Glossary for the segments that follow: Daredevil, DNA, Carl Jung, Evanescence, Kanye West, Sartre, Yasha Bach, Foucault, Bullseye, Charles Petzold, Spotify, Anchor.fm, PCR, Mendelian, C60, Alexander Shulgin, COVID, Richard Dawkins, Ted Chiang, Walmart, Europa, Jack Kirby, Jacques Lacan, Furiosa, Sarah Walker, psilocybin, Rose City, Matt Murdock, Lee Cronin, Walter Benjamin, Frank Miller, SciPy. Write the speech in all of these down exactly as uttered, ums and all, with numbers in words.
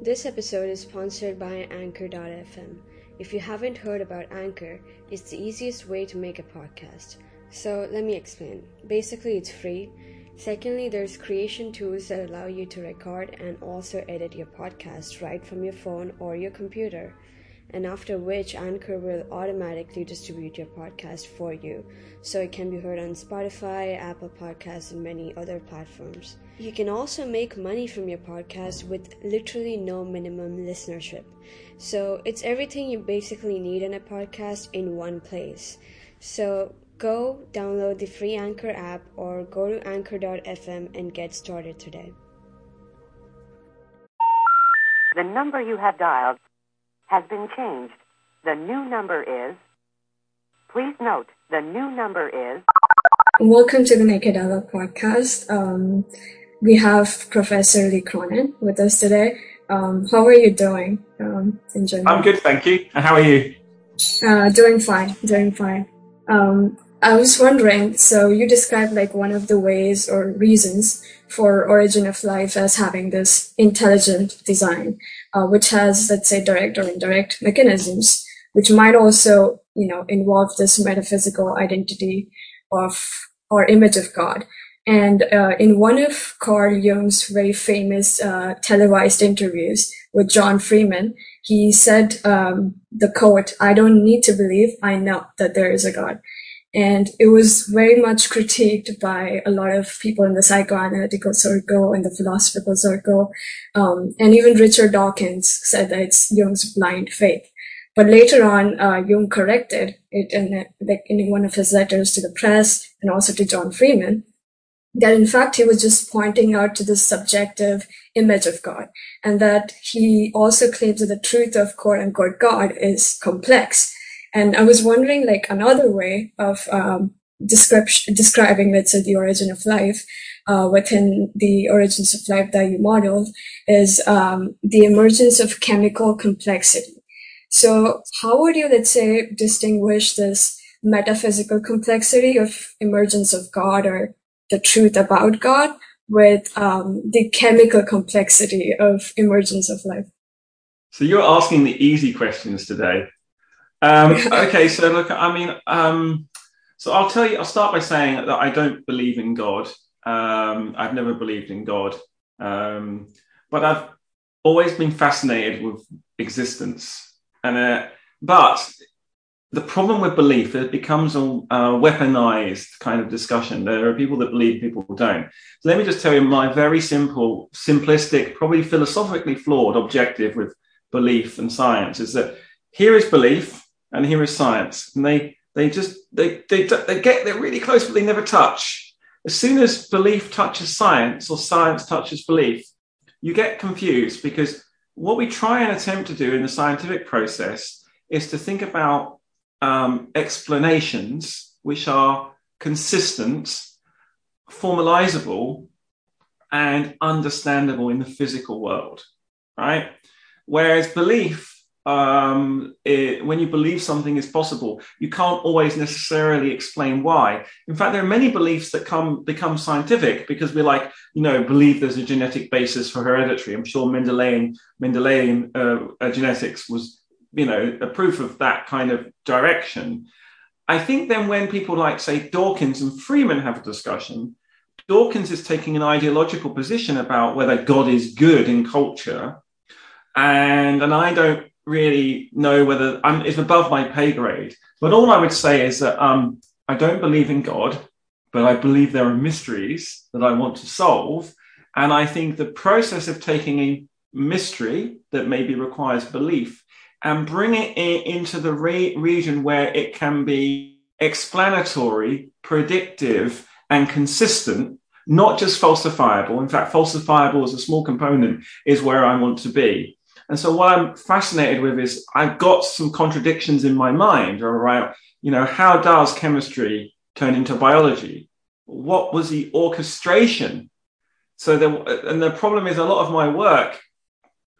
This episode is sponsored by Anchor dot f m. If you haven't heard about Anchor, it's the easiest way to make a podcast. So let me explain. Basically, it's free. Secondly, there's creation tools that allow you to record and also edit your podcast right from your phone or your computer. And after which, Anchor will automatically distribute your podcast for you, so it can be heard on Spotify, Apple Podcasts, and many other platforms. You can also make money from your podcast with literally no minimum listenership. So it's everything you basically need in a podcast in one place. So go download the free Anchor app or go to anchor dot f m and get started today. The number you have dialed has been changed. The new number is... Please note, the new number is... Welcome to the Make It Other podcast. Um, we have Professor Lee Cronin with us today. Um, how are you doing? Um, in general? I'm good, thank you. And how are you? Uh, doing fine, doing fine. Um, I was wondering, so you described like one of the ways or reasons for origin of life as having this intelligent design, uh, which has, let's say, direct or indirect mechanisms, which might also, you know, involve this metaphysical identity of or image of God. And uh, in one of Carl Jung's very famous uh, televised interviews with John Freeman, he said um, the quote, "I don't need to believe, I know that there is a God." And it was very much critiqued by a lot of people in the psychoanalytical circle and the philosophical circle. Um, and even Richard Dawkins said that it's Jung's blind faith. But later on, uh, Jung corrected it in, like, in one of his letters to the press and also to John Freeman, that in fact he was just pointing out to this subjective image of God, and that he also claims that the truth of quote-unquote God is complex. And I was wondering, like, another way of um, description, describing, let's say, the origin of life uh, within the origins of life that you modeled is um, the emergence of chemical complexity. So how would you, let's say, distinguish this metaphysical complexity of emergence of God or the truth about God with um, the chemical complexity of emergence of life? So you're asking the easy questions today. Um, okay, so look, I mean, um, so I'll tell you, I'll start by saying that I don't believe in God. Um, I've never believed in God, um, but I've always been fascinated with existence. And uh, but the problem with belief, it becomes a, a weaponized kind of discussion. There are people that believe, people who don't. So let me just tell you my very simple, simplistic, probably philosophically flawed objective with belief and science is that here is belief. And here is science, and they they just they they they get they're really close, but they never touch. As soon as belief touches science or science touches belief, you get confused, because what we try and attempt to do in the scientific process is to think about um, explanations which are consistent, formalizable, and understandable in the physical world, right? Whereas belief, Um, it, when you believe something is possible, you can't always necessarily explain why. In fact, there are many beliefs that come become scientific because we're like, you know, believe there's a genetic basis for hereditary. I'm sure Mendelian, Mendelian uh, genetics was, you know, a proof of that kind of direction. I think then when people like, say, Dawkins and Freeman have a discussion, Dawkins is taking an ideological position about whether God is good in culture. And, and I don't really know whether I'm, it's above my pay grade, but all I would say is that um, I don't believe in God, but I believe there are mysteries that I want to solve, and I think the process of taking a mystery that maybe requires belief and bring it in, into the re- region where it can be explanatory, predictive, and consistent, not just falsifiable. In fact, falsifiable as a small component is where I want to be. And so what I'm fascinated with is I've got some contradictions in my mind around, you know, how does chemistry turn into biology? What was the orchestration? So the, and the problem is a lot of my work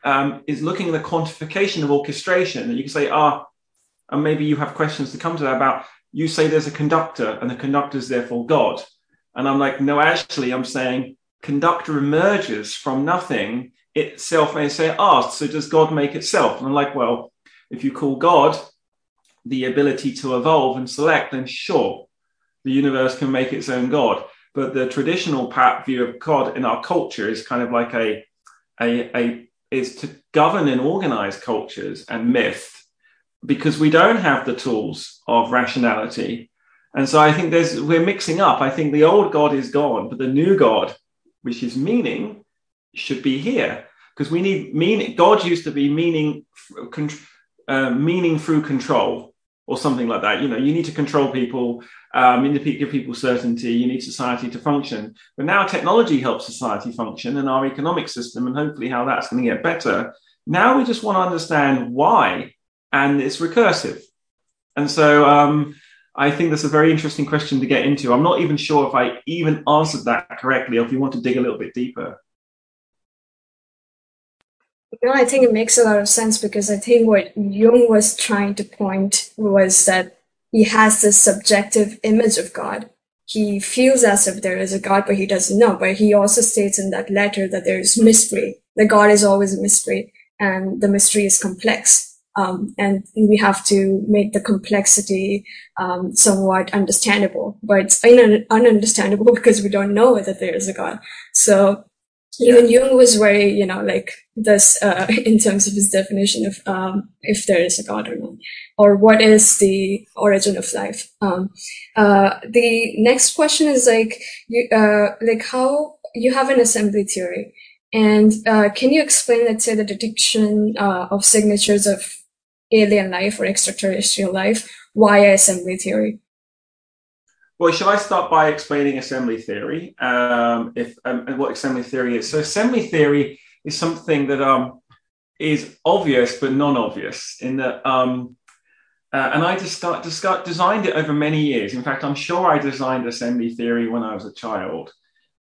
um, is looking at the quantification of orchestration. And you can say, ah, and maybe you have questions to come to that about, you say there's a conductor and the conductor is therefore God. And I'm like, no, actually, I'm saying conductor emerges from nothing itself. They say, asked, so does God make itself? And I'm like, well, if you call God the ability to evolve and select, then sure, the universe can make its own God. But the traditional pat view of God in our culture is kind of like a, a, a is to govern and organize cultures and myth, because we don't have the tools of rationality. And so I think there's we're mixing up. I think the old God is gone, but the new God, which is meaning, should be here, because we need meaning. God used to be meaning, uh, meaning through control or something like that. You know, you need to control people, um, you need to give people certainty, you need society to function. But now technology helps society function and our economic system, and hopefully how that's going to get better. Now we just want to understand why, and it's recursive. And so um, I think that's a very interesting question to get into. I'm not even sure if I even answered that correctly, or if you want to dig a little bit deeper. You know, I think it makes a lot of sense, because I think what Jung was trying to point was that he has this subjective image of God. He feels as if there is a God, but he doesn't know. But he also states in that letter that there is mystery, that God is always a mystery, and the mystery is complex. Um, and we have to make the complexity um, somewhat understandable, but it's un- ununderstandable because we don't know that there is a God. So yeah. Even Jung was very, you know, like this uh, in terms of his definition of um, if there is a God or not, or what is the origin of life. Um, uh, the next question is like, you, uh, like how you have an assembly theory, and uh, can you explain, let's say, the detection uh, of signatures of alien life or extraterrestrial life via assembly theory? Well, shall I start by explaining assembly theory, um, if um, and what assembly theory is? So assembly theory is something that um, is obvious but non-obvious, in that, um, uh, and I just start, discuss, designed it over many years. In fact, I'm sure I designed assembly theory when I was a child,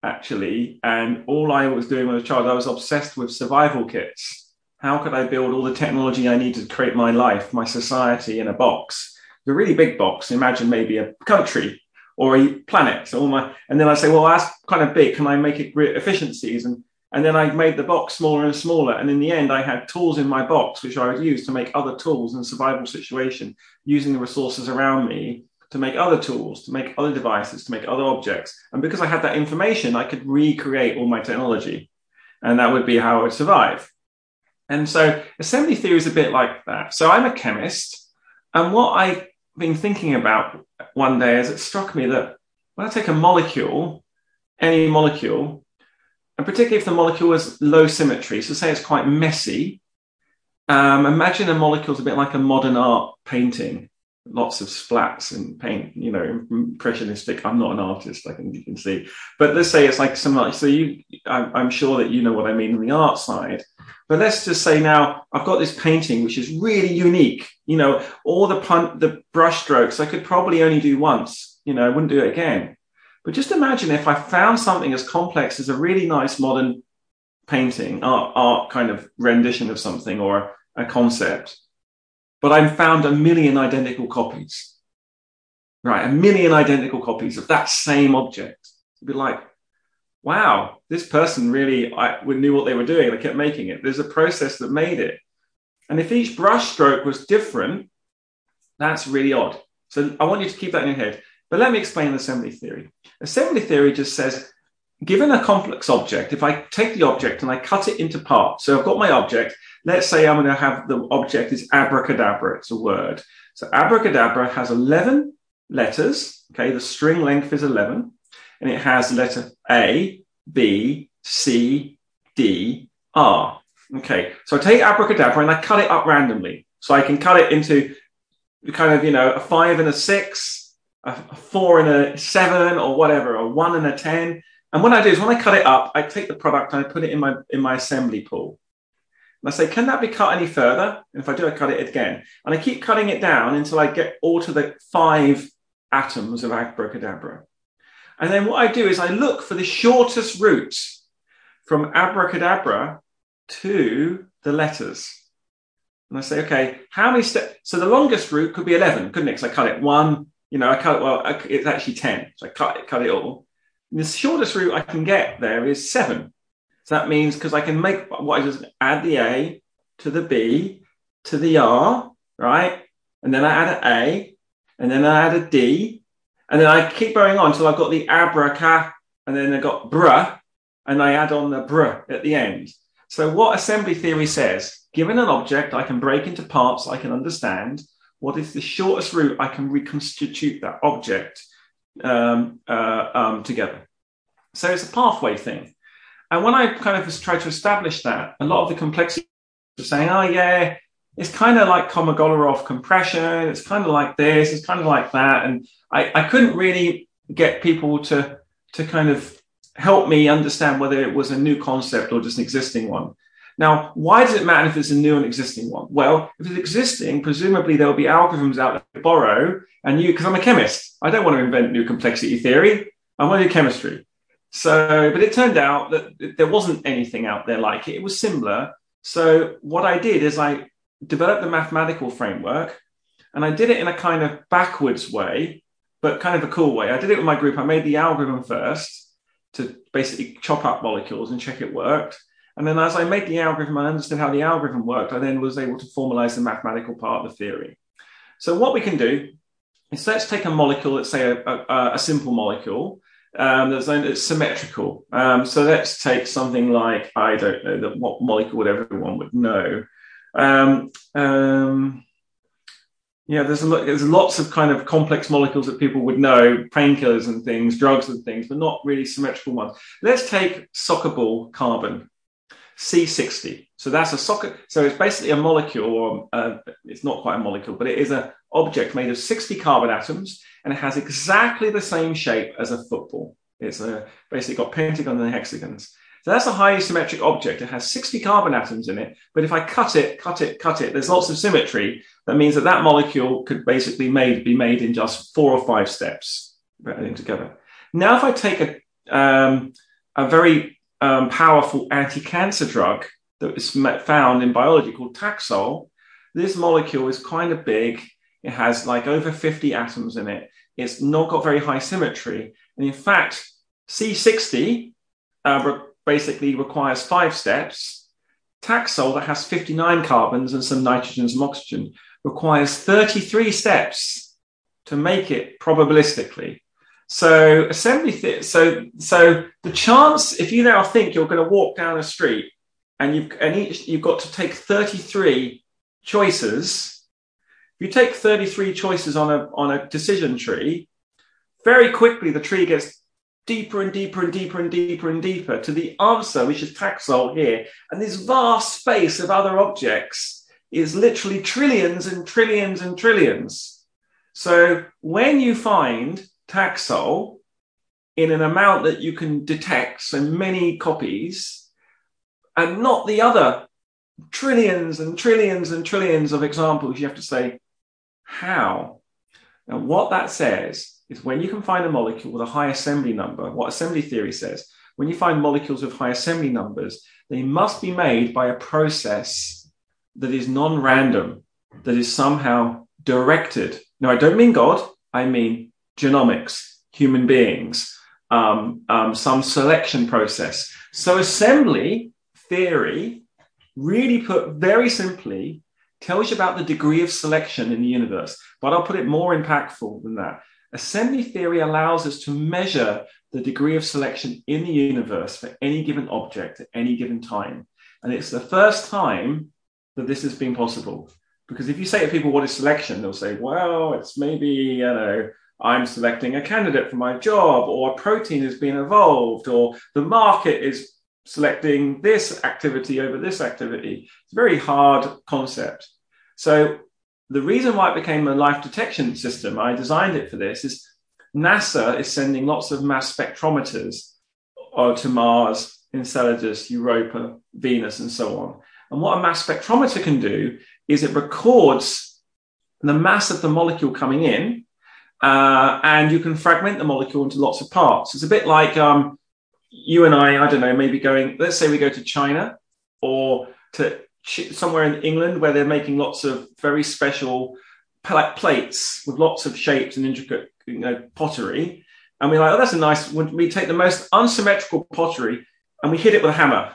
actually, and all I was doing when I was a child, I was obsessed with survival kits. How could I build all the technology I need to create my life, my society, in a box? It's a really big box. Imagine maybe a country or a planet. So all my, and then I say, well, that's kind of big. Can I make it efficiencies? And, and then I made the box smaller and smaller. And in the end, I had tools in my box, which I would use to make other tools in a survival situation, using the resources around me to make other tools, to make other devices, to make other objects. And because I had that information, I could recreate all my technology. And that would be how I would survive. And so assembly theory is a bit like that. So I'm a chemist. And what I been thinking about one day as it struck me that when I take a molecule, any molecule, and particularly if the molecule is low symmetry, so say it's quite messy, um, imagine a molecule's a bit like a modern art painting, lots of splats and paint, you know, impressionistic. I'm not an artist, I can, you can see, but let's say it's like some, so you, I'm, I'm sure that you know what I mean on the art side. But let's just say now I've got this painting, which is really unique. You know, all the pun- the brush strokes I could probably only do once. You know, I wouldn't do it again. But just imagine if I found something as complex as a really nice modern painting, art, art kind of rendition of something or a concept. But I found a million identical copies. Right, a million identical copies of that same object. It'd be like, wow, this person really I, knew what they were doing. They kept making it. There's a process that made it. And if each brush stroke was different, that's really odd. So I want you to keep that in your head. But let me explain assembly theory. Assembly theory just says, given a complex object, if I take the object and I cut it into parts, so I've got my object, let's say I'm going to have the object is abracadabra, it's a word. So abracadabra has eleven letters, okay, the string length is eleven, and it has the letter A, B, C, D, R. Okay, so I take abracadabra and I cut it up randomly. So I can cut it into kind of, you know, a five and a six, a four and a seven or whatever, a one and a ten. And what I do is when I cut it up, I take the product and I put it in my in my assembly pool. And I say, can that be cut any further? And if I do, I cut it again. And I keep cutting it down until I get all to the five atoms of abracadabra. And then what I do is I look for the shortest route from abracadabra to the letters. And I say, okay, how many steps? So the longest route could be eleven, couldn't it? Because I cut it one, you know, I cut it, well, I, it's actually ten. So I cut it, cut it all. And the shortest route I can get there is seven. So that means, because I can make what I just add the A to the B to the R, right? And then I add an A, and then I add a D, and then I keep going on until I've got the abraca, and then I got bruh, and I add on the bruh at the end. So what assembly theory says, given an object I can break into parts I can understand, what is the shortest route I can reconstitute that object um, uh, um, together? So it's a pathway thing. And when I kind of try to establish that, a lot of the complexity of saying, oh, yeah, it's kind of like Kolmogorov compression, it's kind of like this, it's kind of like that. And I, I couldn't really get people to, to kind of help me understand whether it was a new concept or just an existing one. Now, why does it matter if it's a new and existing one? Well, if it's existing, presumably there'll be algorithms out there to borrow, and you, because I'm a chemist, I don't want to invent new complexity theory. I want to do chemistry. So, but it turned out that there wasn't anything out there like it. It was similar. So what I did is I developed the mathematical framework, and I did it in a kind of backwards way, but kind of a cool way. I did it with my group. I made the algorithm first to basically chop up molecules and check it worked. And then as I made the algorithm, I understood how the algorithm worked. I then was able to formalize the mathematical part of the theory. So what we can do is, let's take a molecule, let's say a, a, a simple molecule, Um, that's, it's symmetrical. Um, so let's take something like, I don't know, that what molecule would everyone would know. Um, um, yeah, there's a lot, there's lots of kind of complex molecules that people would know, painkillers and things, drugs and things, but not really symmetrical ones. Let's take soccer ball carbon, C sixty. So that's a soccer. So it's basically a molecule, or uh, it's not quite a molecule, but it is an object made of sixty carbon atoms. And it has exactly the same shape as a football. It's a, basically got pentagons and hexagons. So that's a highly symmetric object. It has sixty carbon atoms in it. But if I cut it, cut it, cut it, there's lots of symmetry. That means that that molecule could basically made, be made in just four or five steps together. Now, if I take a, um, a very um, powerful anti-cancer drug that is found in biology called Taxol, this molecule is kind of big. It has like over fifty atoms in it. It's not got very high symmetry. And in fact, C sixty uh, re- basically requires five steps. Taxol, that has fifty-nine carbons and some nitrogen and some oxygen, requires thirty-three steps to make it probabilistically. So assembly th- so so the chance, if you now think you're going to walk down a street and you've and each, you've got to take thirty-three choices. If you take thirty-three choices on a on a decision tree, very quickly the tree gets deeper and deeper and deeper and deeper and deeper to the answer, which is Taxol here. And this vast space of other objects is literally trillions and trillions and trillions. So when you find Taxol in an amount that you can detect, so many copies, and not the other trillions and trillions and trillions of examples, you have to say, how? Now, what that says is, when you can find a molecule with a high assembly number, what assembly theory says, when you find molecules with high assembly numbers, they must be made by a process that is non-random, that is somehow directed. Now, I don't mean God, I mean genomics, human beings, um, um, some selection process. So assembly theory, really put very simply, tells you about the degree of selection in the universe. But I'll put it more impactful than that. Assembly theory allows us to measure the degree of selection in the universe for any given object at any given time. And it's the first time that this has been possible. Because if you say to people, what is selection? They'll say, well, it's maybe, you know, I'm selecting a candidate for my job, or a protein has been evolved, or the market is selecting this activity over this activity. It's a very hard concept. So the reason why it became a life detection system, I designed it for this, is NASA is sending lots of mass spectrometers uh, to Mars, Enceladus, Europa, Venus, and so on. And what a mass spectrometer can do is it records the mass of the molecule coming in, uh, and you can fragment the molecule into lots of parts. It's a bit like... Um, you and I, I don't know, maybe going, let's say we go to China or to Ch- somewhere in England where they're making lots of very special pl- plates with lots of shapes and intricate, you know, pottery. And we're like, oh, that's a nice one. We take the most unsymmetrical pottery and we hit it with a hammer,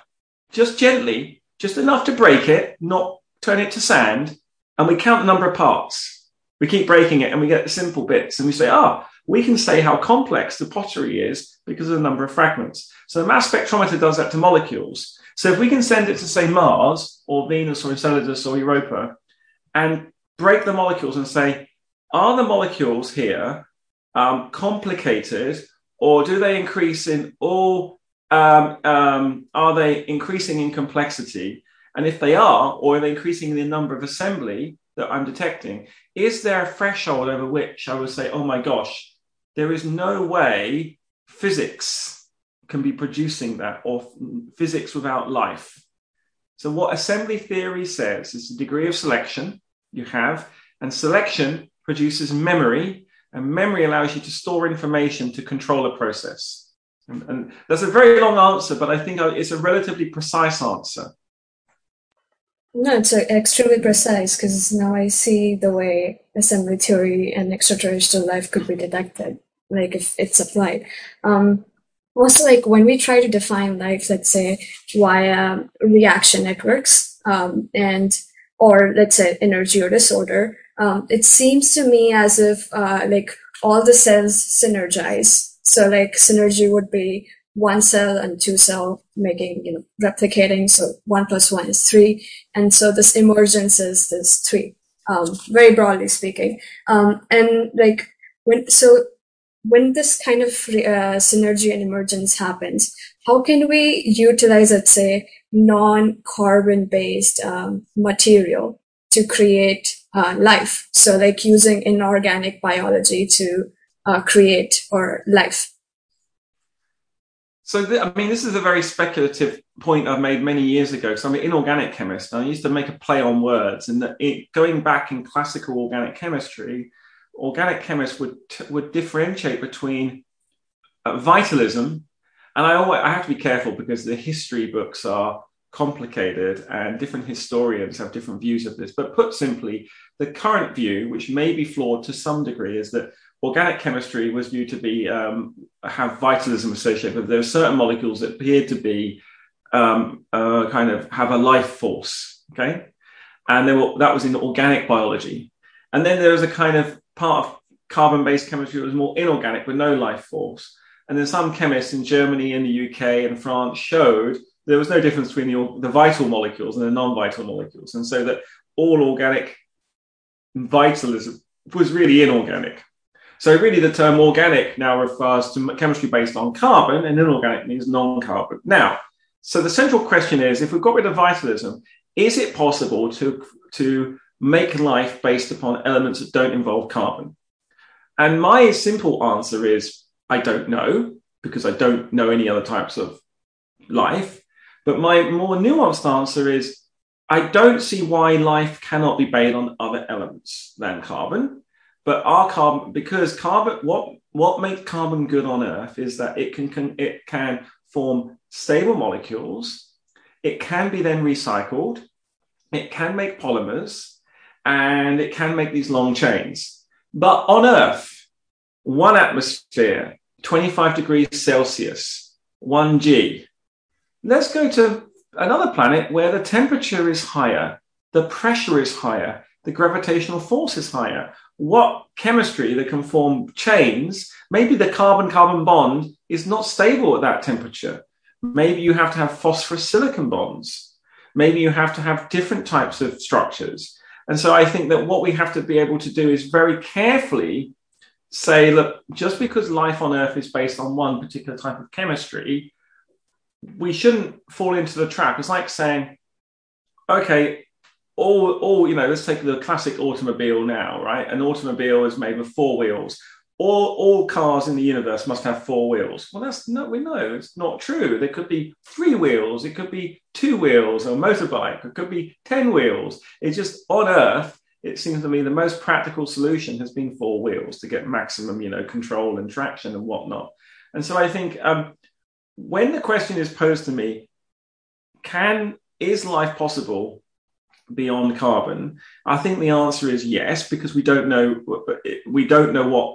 just gently, just enough to break it, not turn it to sand, and we count the number of parts. We keep breaking it and we get the simple bits, and we say, ah, we can say how complex the pottery is because of the number of fragments. So the mass spectrometer does that to molecules. So if we can send it to, say, Mars or Venus or Enceladus or Europa and break the molecules and say, are the molecules here um, complicated, or do they increase in all, um, um, are they increasing in complexity? And if they are, or are they increasing in the number of assembly that I'm detecting, is there a threshold over which I would say, oh my gosh, there is no way physics can be producing that, or physics without life. So what assembly theory says is the degree of selection you have, and selection produces memory, and memory allows you to store information to control a process. And, and that's a very long answer, but I think it's a relatively precise answer. No, it's extremely precise, because now I see the way assembly theory and extraterrestrial life could be detected, like if it's applied. Um, also, like when we try to define life, let's say via reaction networks, um, and or let's say energy or disorder, um, it seems to me as if uh, like all the cells synergize. So like synergy would be one cell and two cell making, you know, replicating. So one plus one is three. And so this emergence is this three, um, very broadly speaking. Um, and like when, so when this kind of uh, synergy and emergence happens, how can we utilize, let's say, non-carbon based, um, material to create, uh, life? So like using inorganic biology to, uh, create or life. So, th- I mean, this is a very speculative point I've made many years ago. So I'm an inorganic chemist, and I used to make a play on words. And that it, going back in classical organic chemistry, organic chemists would t- would differentiate between uh, vitalism, and I always, I have to be careful because the history books are complicated and different historians have different views of this. But put simply, the current view, which may be flawed to some degree, is that organic chemistry was viewed to be um, have vitalism associated with. There are certain molecules that appeared to be um, uh, kind of have a life force, okay? And they were, that was in organic biology. And then there was a kind of part of carbon-based chemistry that was more inorganic with no life force. And then some chemists in Germany and the U K and France showed there was no difference between the, the vital molecules and the non-vital molecules. And so that all organic vitalism was really inorganic. So really the term organic now refers to chemistry based on carbon, and inorganic means non-carbon. Now, so the central question is, if we've got rid of vitalism, is it possible to, to make life based upon elements that don't involve carbon? And my simple answer is, I don't know, because I don't know any other types of life. But my more nuanced answer is, I don't see why life cannot be based on other elements than carbon. But our carbon, because carbon, what, what makes carbon good on Earth is that it can, can it can form stable molecules, it can be then recycled, it can make polymers, and it can make these long chains. But on Earth, one atmosphere, twenty-five degrees Celsius, one G. Let's go to another planet where the temperature is higher, the pressure is higher, the gravitational force is higher. What chemistry that can form chains? Maybe the carbon-carbon bond is not stable at that temperature. Maybe you have to have phosphorus-silicon bonds. Maybe you have to have different types of structures. And so I think that what we have to be able to do is very carefully say, look, just because life on Earth is based on one particular type of chemistry, we shouldn't fall into the trap. It's like saying, okay, All, all, you know, let's take the classic automobile now, right? An automobile is made with four wheels. All, all cars in the universe must have four wheels. Well, that's no, we know it's not true. There could be three wheels. It could be two wheels, or a motorbike. It could be ten wheels. It's just on Earth, it seems to me the most practical solution has been four wheels to get maximum, you know, control and traction and whatnot. And so I think um, when the question is posed to me, can, is life possible beyond carbon? I think the answer is yes, because we don't know we don't know what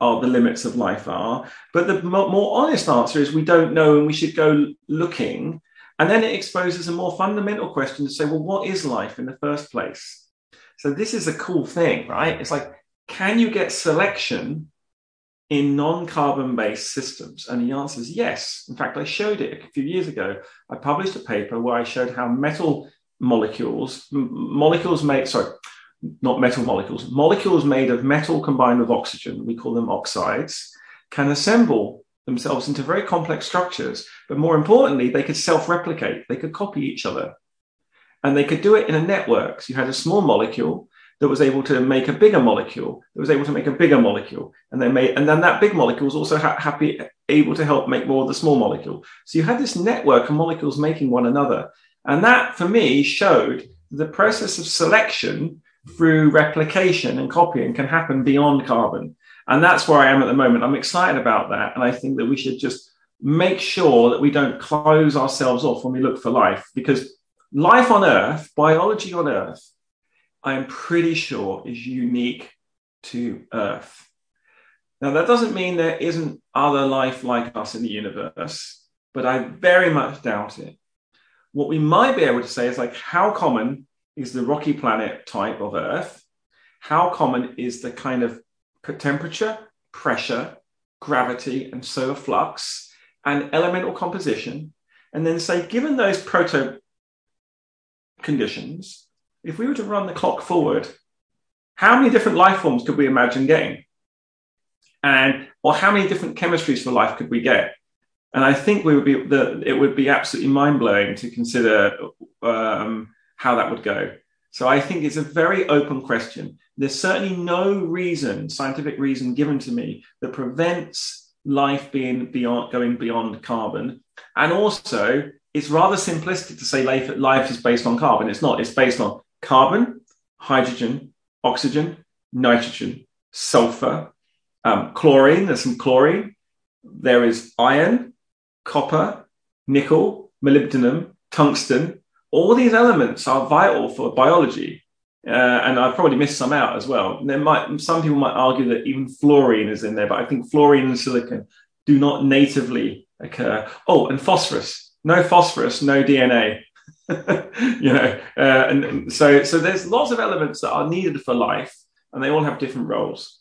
are the limits of life are. But the more honest answer is we don't know, and we should go looking. And then it exposes a more fundamental question to say, well, what is life in the first place? So this is a cool thing, right? It's like, can you get selection in non-carbon-based systems? And the answer is yes. In fact, I showed it a few years ago. I published a paper where I showed how metal molecules, m- molecules made, sorry, not metal molecules, molecules made of metal combined with oxygen, we call them oxides, can assemble themselves into very complex structures. But more importantly, they could self-replicate. They could copy each other. And they could do it in a network. So you had a small molecule that was able to make a bigger molecule, that was able to make a bigger molecule. And they made, and then that big molecule was also ha- happy, able to help make more of the small molecule. So you had this network of molecules making one another. And that, for me, showed the process of selection through replication and copying can happen beyond carbon. And that's where I am at the moment. I'm excited about that. And I think that we should just make sure that we don't close ourselves off when we look for life, because life on Earth, biology on Earth, I'm pretty sure is unique to Earth. Now, that doesn't mean there isn't other life like us in the universe, but I very much doubt it. What we might be able to say is, like, how common is the rocky planet type of Earth? How common is the kind of temperature, pressure, gravity, and solar flux, and elemental composition? And then say, given those proto conditions, if we were to run the clock forward, how many different life forms could we imagine getting? And, or how many different chemistries for life could we get? And I think we would be, the, it would be absolutely mind-blowing to consider um, how that would go. So I think it's a very open question. There's certainly no reason, scientific reason given to me, that prevents life being beyond, going beyond carbon. And also, it's rather simplistic to say life, life is based on carbon. It's not. It's based on carbon, hydrogen, oxygen, nitrogen, sulfur, um, chlorine. There's some chlorine. There is iron, copper, nickel, molybdenum, tungsten. All these elements are vital for biology. Uh, and I've probably missed some out as well. There might, some people might argue that even fluorine is in there, but I think fluorine and silicon do not natively occur. Oh, and phosphorus. No phosphorus, no D N A. You know, uh, and, and so so there's lots of elements that are needed for life, and they all have different roles.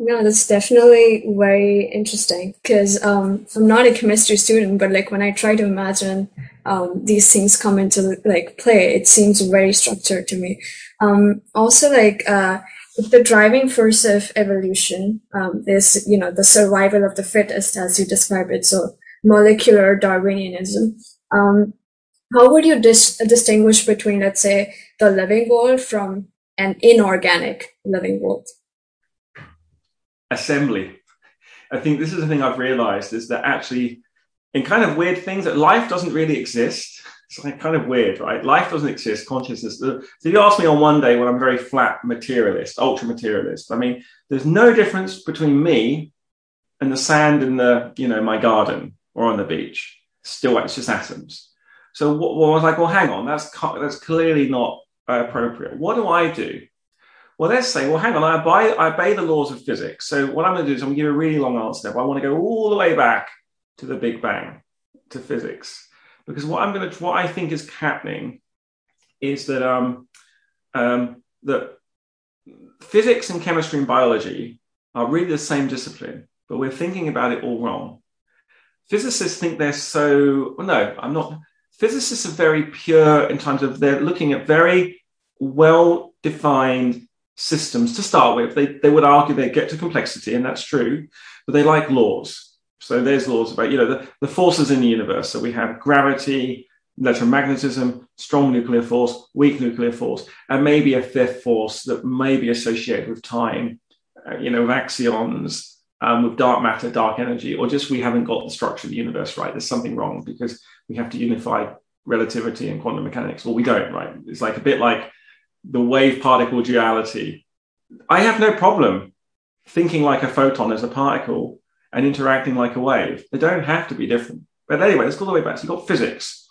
No, that's definitely very interesting, because um, I'm not a chemistry student, but like when I try to imagine um, these things come into like play, it seems very structured to me. Um, also, like uh, the driving force of evolution um, is, you know, the survival of the fittest, as you describe it, so molecular Darwinianism. Um, how would you dis- distinguish between, let's say, the living world from an inorganic living world? Assembly. I think this is the thing I've realized, is that actually in kind of weird things that life doesn't really exist. It's like kind of weird, right? Life doesn't exist, consciousness. So you ask me on one day when I'm very flat materialist, ultra materialist. I mean, there's no difference between me and the sand in the, you know, my garden or on the beach. Still, it's just atoms. So what, what I was like, well, hang on, that's, that's clearly not appropriate. What do I do? Well, let's say, well, hang on, I obey, I obey the laws of physics. So what I'm going to do is I'm going to give a really long answer. But I want to go all the way back to the Big Bang, to physics, because what I'm going to, what I think is happening is that um, um, that physics and chemistry and biology are really the same discipline, but we're thinking about it all wrong. Physicists think they're so. Well, no, I'm not. Physicists are very pure in terms of they're looking at very well-defined systems to start with. They they would argue they get to complexity, and that's true, but they like laws. So there's laws about, you know, the, the forces in the universe. So we have gravity, electromagnetism, strong nuclear force, weak nuclear force, and maybe a fifth force that may be associated with time, uh, you know, with axions, um, with dark matter, dark energy, or just we haven't got the structure of the universe right. There's something wrong because we have to unify relativity and quantum mechanics. Well, we don't, right? It's like a bit like the wave particle duality. I have no problem thinking like a photon as a particle and interacting like a wave. They don't have to be different. But anyway, let's go all the way back. So you've got physics.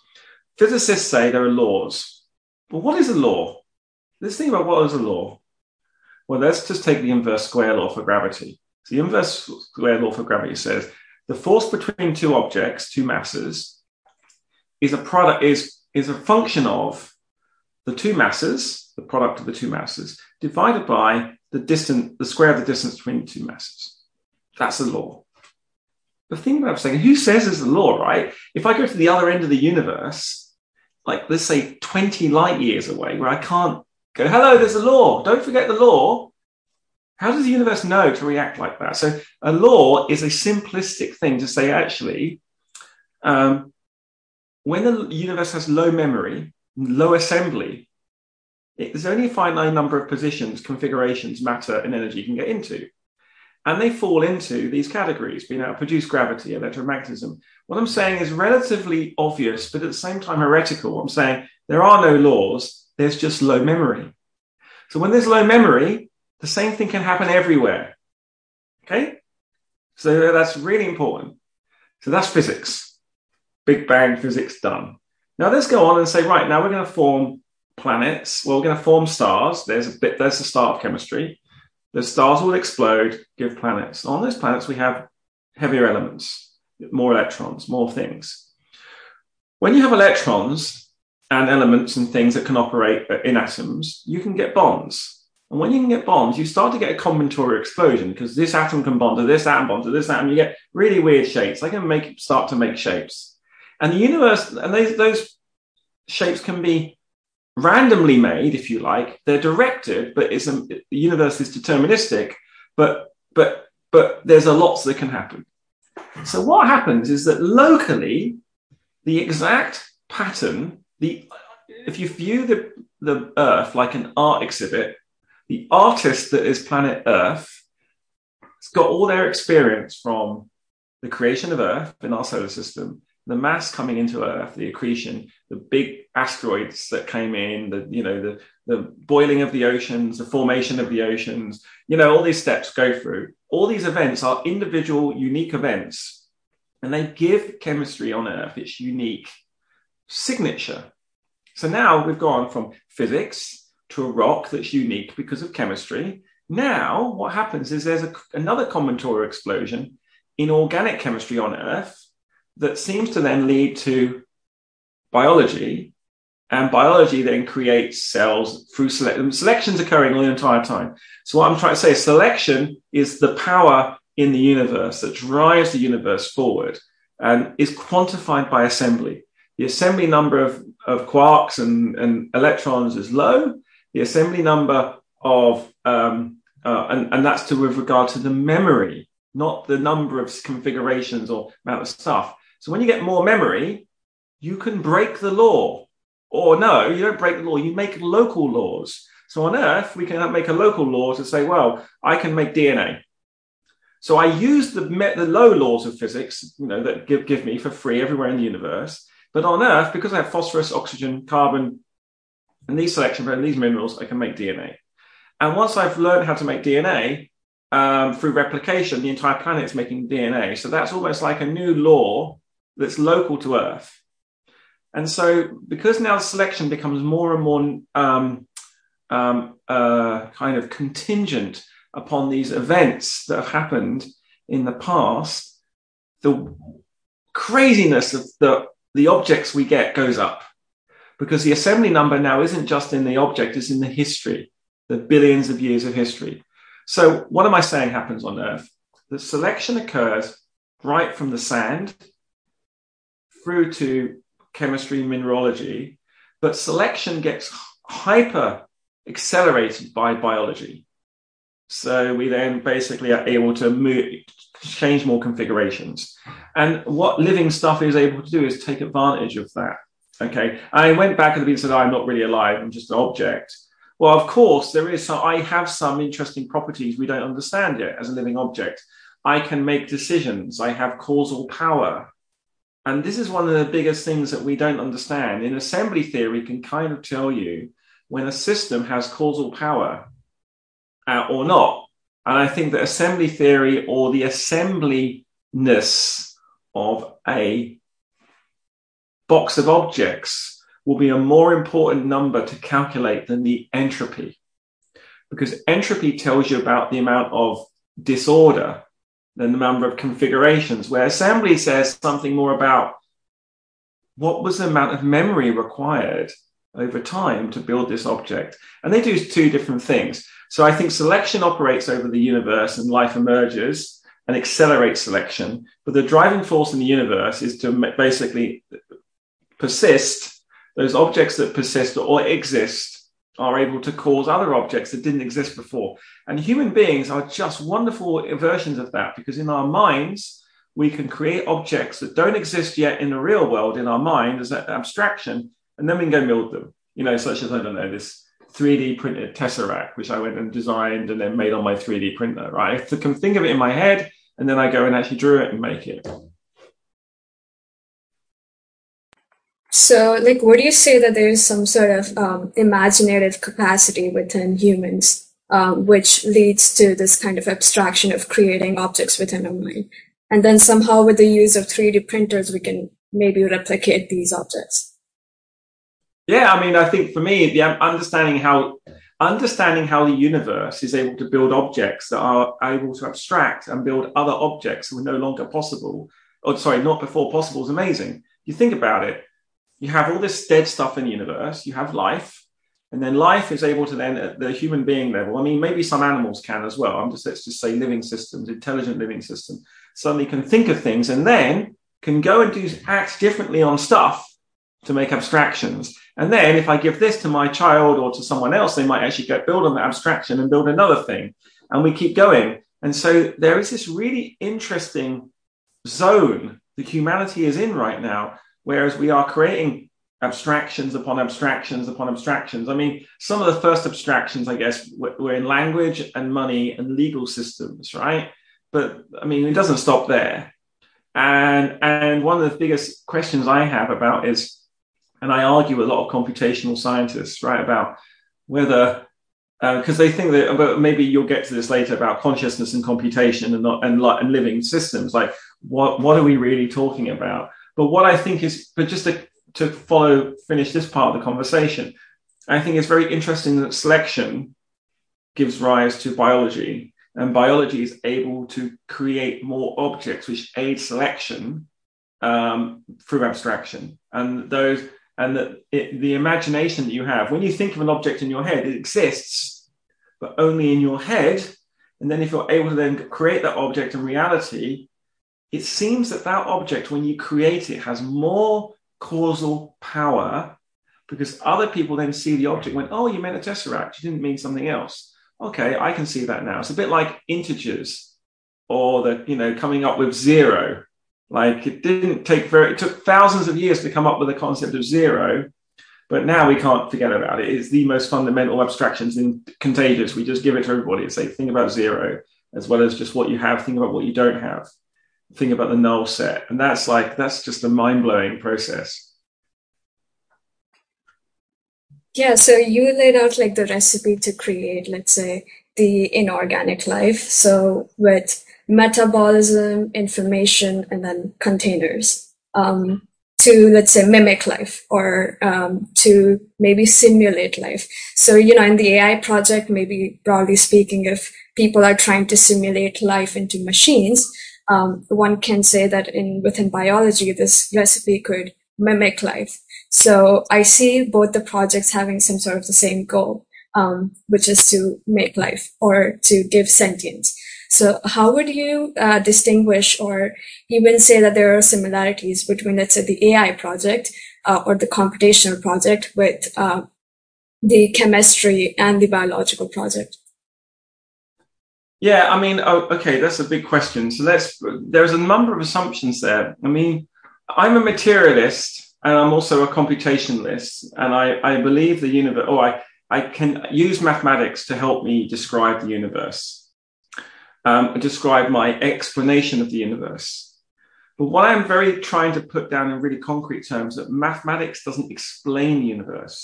Physicists say there are laws. But what is a law? Let's think about what is a law. well, let's just take the inverse square law for gravity. So the inverse square law for gravity says the force between two objects, two masses, is a product, is, is a function of the two masses, the product of the two masses, divided by the distance, the square of the distance between the two masses. That's the law. The thing that I'm saying, who says is the law, right? If I go to the other end of the universe, like let's say twenty light years away, where I can't go, hello, there's a law, don't forget the law. How does the universe know to react like that? So a law is a simplistic thing to say, actually, um, when the universe has low memory, low assembly, it, there's only a finite number of positions, configurations, matter and energy can get into. And they fall into these categories, being able to produce gravity, electromagnetism. What I'm saying is relatively obvious, but at the same time heretical. I'm saying there are no laws, there's just low memory. So when there's low memory, the same thing can happen everywhere, okay? So that's really important. So that's physics, Big Bang physics done. Now let's go on and say, right, now we're going to form planets. Well, we're going to form stars. There's a bit, there's the start of chemistry. The stars will explode, give planets. On those planets, we have heavier elements, more electrons, more things. When you have electrons and elements and things that can operate in atoms, you can get bonds. And when you can get bonds, you start to get a combinatorial explosion because this atom can bond to this atom, bond to this atom. You get really weird shapes. They can make start to make shapes. And the universe, and those, those shapes can be randomly made, if you like. They're directed, but it's a, the universe is deterministic, but but but there's a lot that can happen. So what happens is that locally, the exact pattern, the if you view the, the Earth like an art exhibit, the artist that is planet Earth has got all their experience from the creation of Earth in our solar system, the mass coming into Earth, the accretion, the big asteroids that came in, the you know the, the boiling of the oceans, the formation of the oceans, you know, all these steps go through. All these events are individual, unique events, and they give chemistry on Earth its unique signature. So now we've gone from physics to a rock that's unique because of chemistry. Now what happens is there's a, another combinatorial explosion in organic chemistry on Earth that seems to then lead to biology, and biology then creates cells through selection. Selection's occurring all the entire time. So what I'm trying to say is selection is the power in the universe that drives the universe forward and is quantified by assembly. The assembly number of, of quarks and, and electrons is low. The assembly number of, um, uh, and, and that's to with regard to the memory, not the number of configurations or amount of stuff. So when you get more memory, you can break the law. Or no, you don't break the law, you make local laws. So on Earth, we can make a local law to say, well, I can make D N A. So I use the, the low laws of physics, you know, that give, give me for free everywhere in the universe. But on Earth, because I have phosphorus, oxygen, carbon, and these selection, and these minerals, I can make D N A. And once I've learned how to make D N A, Um, through replication, the entire planet is making D N A. So that's almost like a new law that's local to Earth. And so because now selection becomes more and more um, um, uh, kind of contingent upon these events that have happened in the past, the craziness of the, the objects we get goes up. Because the assembly number now isn't just in the object, it's in the history, the billions of years of history. So what am I saying happens on Earth? The selection occurs right from the sand through to chemistry, mineralogy, but selection gets hyper accelerated by biology. So we then basically are able to move, change more configurations. And what living stuff is able to do is take advantage of that. Okay, I went back and said, I'm not really alive, I'm just an object. Well, of course, there is. So I have some interesting properties we don't understand yet as a living object. I can make decisions. I have causal power. And this is one of the biggest things that we don't understand. In assembly theory, can kind of tell you when a system has causal power uh, or not. And I think that assembly theory or the assemblyness of a box of objects will be a more important number to calculate than the entropy. because entropy tells you about the amount of disorder than the number of configurations, where assembly says something more about what was the amount of memory required over time to build this object. And they do two different things. So I think selection operates over the universe and life emerges and accelerates selection. But the driving force in the universe is to basically persist. Those objects that persist or exist are able to cause other objects that didn't exist before. And human beings are just wonderful versions of that, because in our minds, we can create objects that don't exist yet in the real world in our mind as an abstraction, and then we can go build them, you know, such as, I don't know, this three D printed tesseract, which I went and designed and then made on my three D printer, right? I can think of it in my head, and then I go and actually drew it and make it. So, like, would you say that there is some sort of um, imaginative capacity within humans, um, which leads to this kind of abstraction of creating objects within our mind? And then somehow with the use of three D printers, we can maybe replicate these objects. Yeah, I mean, I think for me, the understanding how understanding how the universe is able to build objects that are able to abstract and build other objects that were no longer possible, or sorry, not before possible, is amazing. You think about it. You have all this dead stuff in the universe, you have life, and then life is able to then, at the human being level, I mean, maybe some animals can as well. I'm just, let's just say living systems, intelligent living systems, suddenly can think of things and then can go and do act differently on stuff to make abstractions. And then if I give this to my child or to someone else, they might actually go build on the abstraction and build another thing. And we keep going. And so there is this really interesting zone that humanity is in right now, whereas we are creating abstractions upon abstractions upon abstractions. I mean, some of the first abstractions, I guess, were in language and money and legal systems, right? But I mean, it doesn't stop there. And, and one of the biggest questions I have about is, and I argue with a lot of computational scientists, right, about whether, because uh, they think that, but maybe you'll get to this later about consciousness and computation and, not, and, and living systems. Like, what, what are we really talking about? But what I think is, but just to, to follow, finish this part of the conversation, I think it's very interesting that selection gives rise to biology, and biology is able to create more objects which aid selection um, through abstraction. And those, and the, it, the imagination that you have, when you think of an object in your head, it exists, but only in your head. And then if you're able to then create that object in reality, it seems that that object, when you create it, has more causal power, because other people then see the object and went, oh, you meant a tesseract, you didn't mean something else. Okay, I can see that now. It's a bit like integers, or the, you know, coming up with zero. Like, it didn't take very, it took thousands of years to come up with the concept of zero, but now we can't forget about it. It's the most fundamental abstractions in contagious. We just give it to everybody and say, think about zero, as well as just what you have, think about what you don't have. Think about the null set. And that's like, that's just a mind-blowing process. Yeah, so you laid out like the recipe to create, let's say, the inorganic life. So with metabolism, information, and then containers um, to, let's say, mimic life or um, to maybe simulate life. So, you know, in the A I project, maybe broadly speaking, if people are trying to simulate life into machines, Um, one can say that in within biology, this recipe could mimic life. So I see both the projects having some sort of the same goal, um, which is to make life or to give sentience. So how would you uh, distinguish or even say that there are similarities between, let's say, the A I project uh, or the computational project with uh, the chemistry and the biological project? Yeah, I mean, oh, okay, that's a big question. So let's, there's a number of assumptions there. I mean, I'm a materialist and I'm also a computationalist. And I, I believe the universe, or I, I can use mathematics to help me describe the universe, um, describe my explanation of the universe. But what I'm very trying to put down in really concrete terms, that mathematics doesn't explain the universe.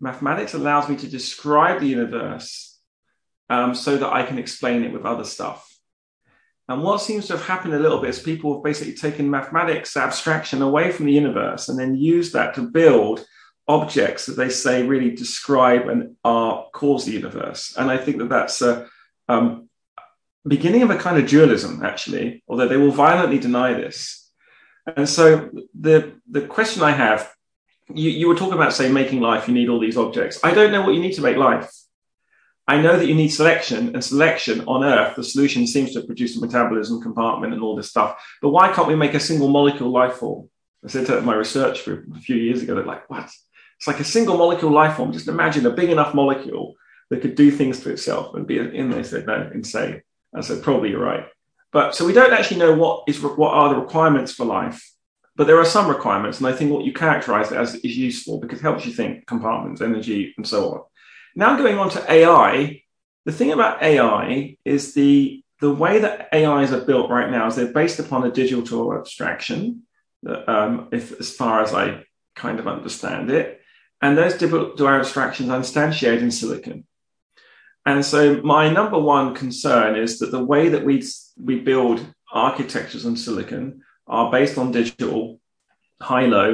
Mathematics allows me to describe the universe, Um, so that I can explain it with other stuff. And what seems to have happened a little bit is people have basically taken mathematics abstraction away from the universe and then used that to build objects that they say really describe and are cause the universe. And I think that that's a um, beginning of a kind of dualism, actually, although they will violently deny this. And so the the question I have, you, you were talking about, say, making life, you need all these objects. I don't know what you need to make life. I know that you need selection, and selection on Earth, the solution seems to produce a metabolism compartment and all this stuff. But why can't we make a single molecule life form? I said to my research group a few years ago, they're like, what? It's like a single molecule life form. Just imagine a big enough molecule that could do things to itself and be in there. They said, no, insane. I said, probably you're right. But so we don't actually know what is what are the requirements for life. But there are some requirements. And I think what you characterize as is useful because it helps you think compartments, energy, and so on. Now going on to A I, the thing about A I is the, the way that A Is are built right now is they're based upon a digital abstraction, um, if as far as I kind of understand it. And those digital abstractions are instantiated in silicon. And so my number one concern is that the way that we, we build architectures on silicon are based on digital, high-low,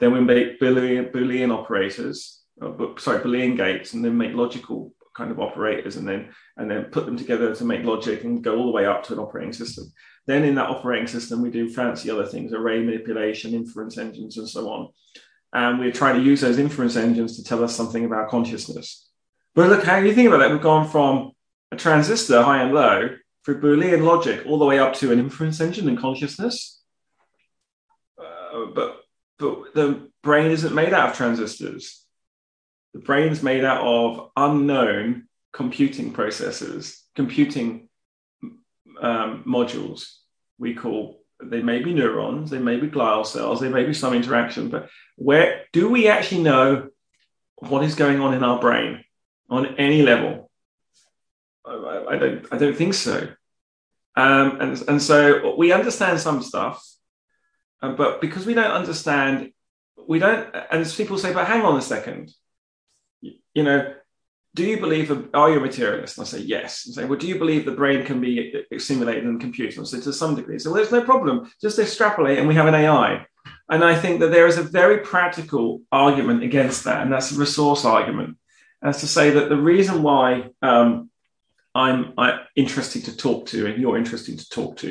then we make Boolean, Boolean operators, Uh, but, sorry, Boolean gates, and then make logical kind of operators, and then and then put them together to make logic and go all the way up to an operating system. Then in that operating system, we do fancy other things, array manipulation, inference engines, and so on. And we're trying to use those inference engines to tell us something about consciousness. But look, how you think about that, we've gone from a transistor, high and low, through Boolean logic, all the way up to an inference engine and consciousness. Uh, but but the brain isn't made out of transistors. The brain's made out of unknown computing processes, computing um, modules. We call, they may be neurons, they may be glial cells, they may be some interaction, but where do we actually know what is going on in our brain on any level? I, I don't, I don't think so. Um, and, and so we understand some stuff, uh, but because we don't understand, we don't, and people say, but hang on a second. You know, do you believe, are you a materialist? And I say, yes. And I say, well, do you believe the brain can be simulated and computed? And I say, to some degree. So well, there's no problem. Just extrapolate and we have an A I. And I think that there is a very practical argument against that. And that's a resource argument. As to say that the reason why um, I'm, I'm interested to talk to and you're interested to talk to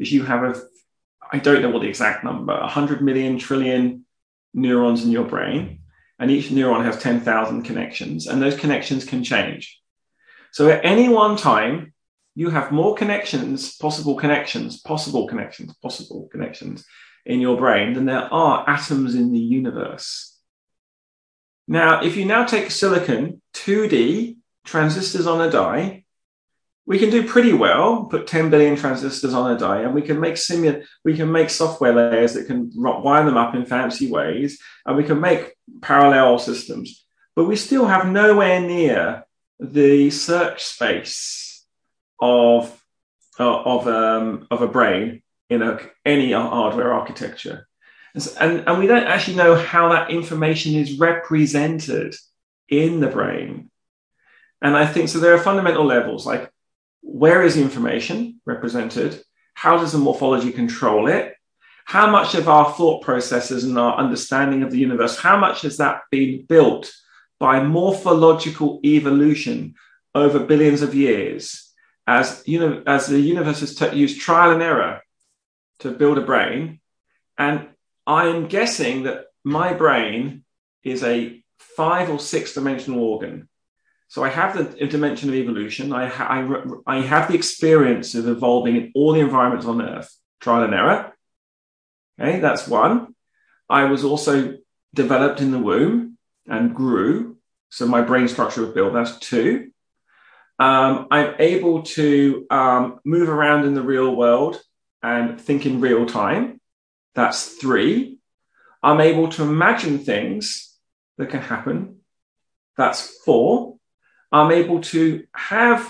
is you have a, I don't know what the exact number, one hundred million trillion neurons in your brain. And each neuron has ten thousand connections, and those connections can change. So at any one time, you have more connections, possible connections, possible connections, possible connections in your brain than there are atoms in the universe. Now, if you now take silicon, two D, transistors on a die, we can do pretty well, put ten billion transistors on a die, and we can make simu- we can make software layers that can wire them up in fancy ways, and we can make parallel systems. But we still have nowhere near the search space of, uh, of, um, of a brain in a, any hardware architecture. And, so, and, and we don't actually know how that information is represented in the brain. And I think, so there are fundamental levels, like, where is the information represented? How does the morphology control it? How much of our thought processes and our understanding of the universe, how much has that been built by morphological evolution over billions of years? As, you know, as the universe has t- used trial and error to build a brain. And I am guessing that my brain is a five or six dimensional organ. So I have the dimension of evolution. I, ha- I, re- I have the experience of evolving in all the environments on Earth, trial and error. Okay, that's one. I was also developed in the womb and grew. So my brain structure was built. That's two. Um, I'm able to um, move around in the real world and think in real time. That's three. I'm able to imagine things that can happen. That's four. I'm able to have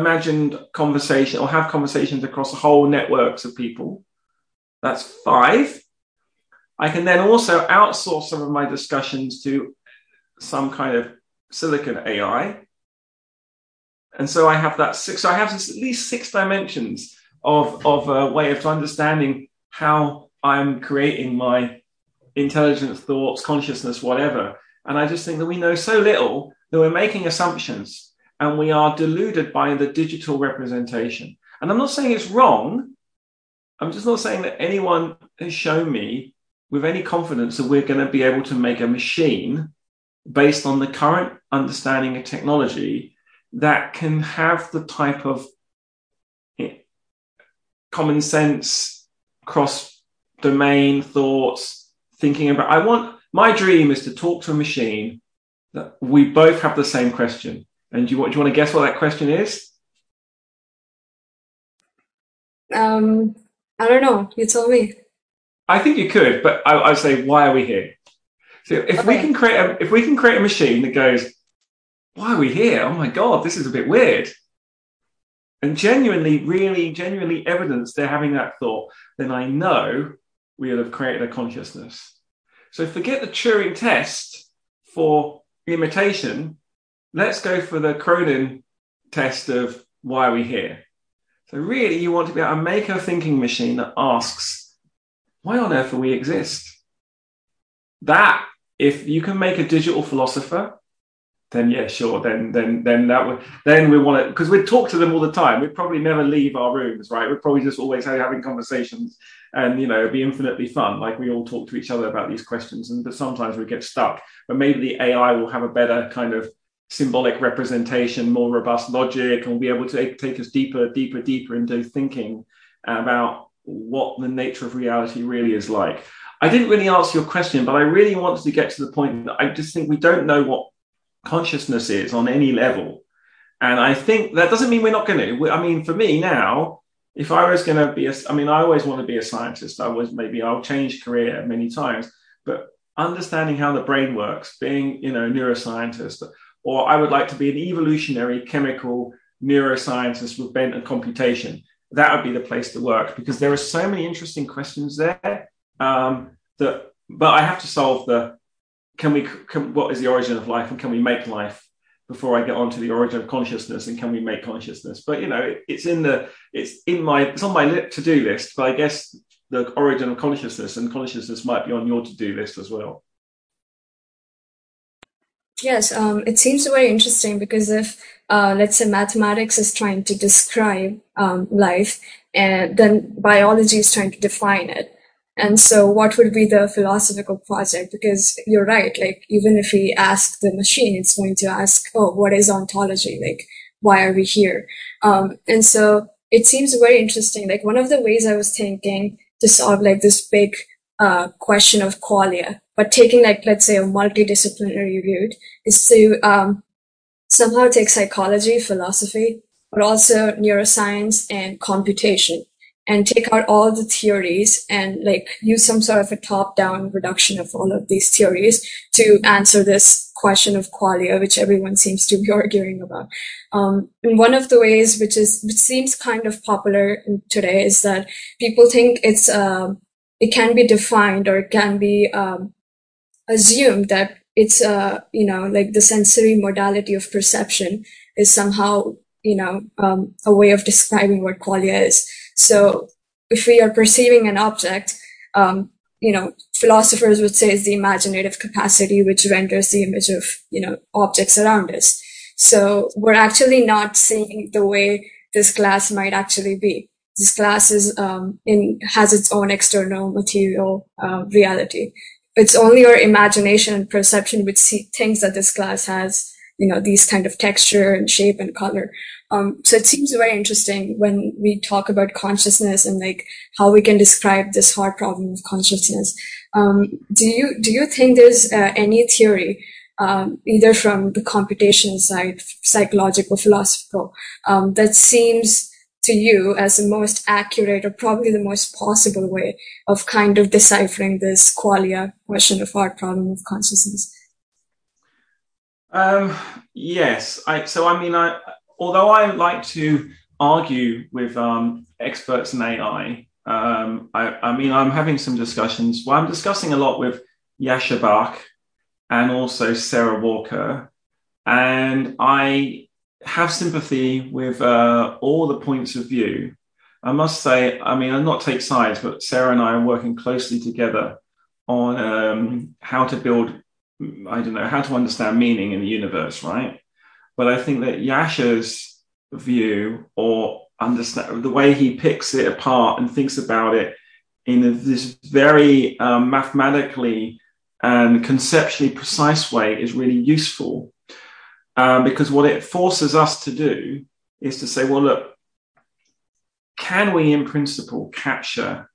imagined conversation or have conversations across whole networks of people. That's five. I can then also outsource some of my discussions to some kind of silicon A I. And so I have that six. So I have at least six dimensions of, of a way of understanding how I'm creating my intelligence, thoughts, consciousness, whatever. And I just think that we know so little that we're making assumptions and we are deluded by the digital representation. And I'm not saying it's wrong. I'm just not saying that anyone has shown me with any confidence that we're going to be able to make a machine based on the current understanding of technology that can have the type of common sense, cross-domain thoughts, thinking about... I want... My dream is to talk to a machine that we both have the same question. And do you, do you want to guess what that question is? Um, I don't know. You tell me. I think you could, but I, I say, why are we here? So if okay. we can create, a, if we can create a machine that goes, why are we here? Oh my God, this is a bit weird. And genuinely, really, genuinely evidence they're having that thought, then I know we'll have created a consciousness. So forget the Turing test for imitation. Let's go for the Cronin test of why are we here? So really, you want to be able to make a thinking machine that asks, why on earth do we exist? That, if you can make a digital philosopher, then yeah, sure. Then, then, then that would, then we want to, because we talk to them all the time. We'd probably never leave our rooms, right? We're probably just always having conversations, and you know, it'd be infinitely fun. Like we all talk to each other about these questions, and but sometimes we get stuck. But maybe the A I will have a better kind of symbolic representation, more robust logic, and will be able to take us deeper, deeper, deeper into thinking about what the nature of reality really is like. I didn't really answer your question, but I really wanted to get to the point that I just think we don't know what consciousness is on any level. And I think that doesn't mean we're not going to. I mean, for me now, if I was going to be a, I mean, I always want to be a scientist. I was maybe I'll change career many times, but understanding how the brain works, being, you know, a neuroscientist, or I would like to be an evolutionary chemical neuroscientist with bent on computation. That would be the place to work because there are so many interesting questions there. Um, that, but I have to solve the, Can we? Can, what is the origin of life, and can we make life? Before I get on to the origin of consciousness, and can we make consciousness? But you know, it, it's in the, it's in my, it's on my to-do list. But I guess the origin of consciousness and consciousness might be on your to-do list as well. Yes, um, it seems very interesting because if, uh, let's say, mathematics is trying to describe um, life, and then biology is trying to define it. And so what would be the philosophical project? Because you're right, like even if we ask the machine, it's going to ask, oh, what is ontology? Like, why are we here? Um, and so it seems very interesting. Like one of the ways I was thinking to solve like this big uh question of qualia, but taking like, let's say, a multidisciplinary route is to um somehow take psychology, philosophy, but also neuroscience and computation, and take out all the theories and like use some sort of a top-down reduction of all of these theories to answer this question of qualia, which everyone seems to be arguing about. Um, and one of the ways which is, which seems kind of popular today is that people think it's, um, it can be defined or it can be, um, assumed that it's, uh, you know, like the sensory modality of perception is somehow, you know, um, a way of describing what qualia is. So if we are perceiving an object, um, you know, philosophers would say it's the imaginative capacity which renders the image of, you know, objects around us. So we're actually not seeing the way this glass might actually be. This glass is, um, in, has its own external material, uh, reality. It's only our imagination and perception which see things that this glass has, you know, these kind of texture and shape and color. Um, so it seems very interesting when we talk about consciousness and like how we can describe this hard problem of consciousness. Um, do you, do you think there's uh, any theory, um, either from the computational side, psychological, philosophical, um, that seems to you as the most accurate or probably the most possible way of kind of deciphering this qualia question of hard problem of consciousness? Um, yes. I, so, I mean, I, although I like to argue with um, experts in A I, um, I, I mean, I'm having some discussions. Well, I'm discussing a lot with Yasha Bach and also Sarah Walker. And I have sympathy with uh, all the points of view. I must say, I mean, I'll not take sides, but Sarah and I are working closely together on um, how to build, I don't know, how to understand meaning in the universe, right? But I think that Yasha's view, or understand the way he picks it apart and thinks about it in this very um, mathematically and conceptually precise way, is really useful, um, because what it forces us to do is to say, well, look, can we in principle capture,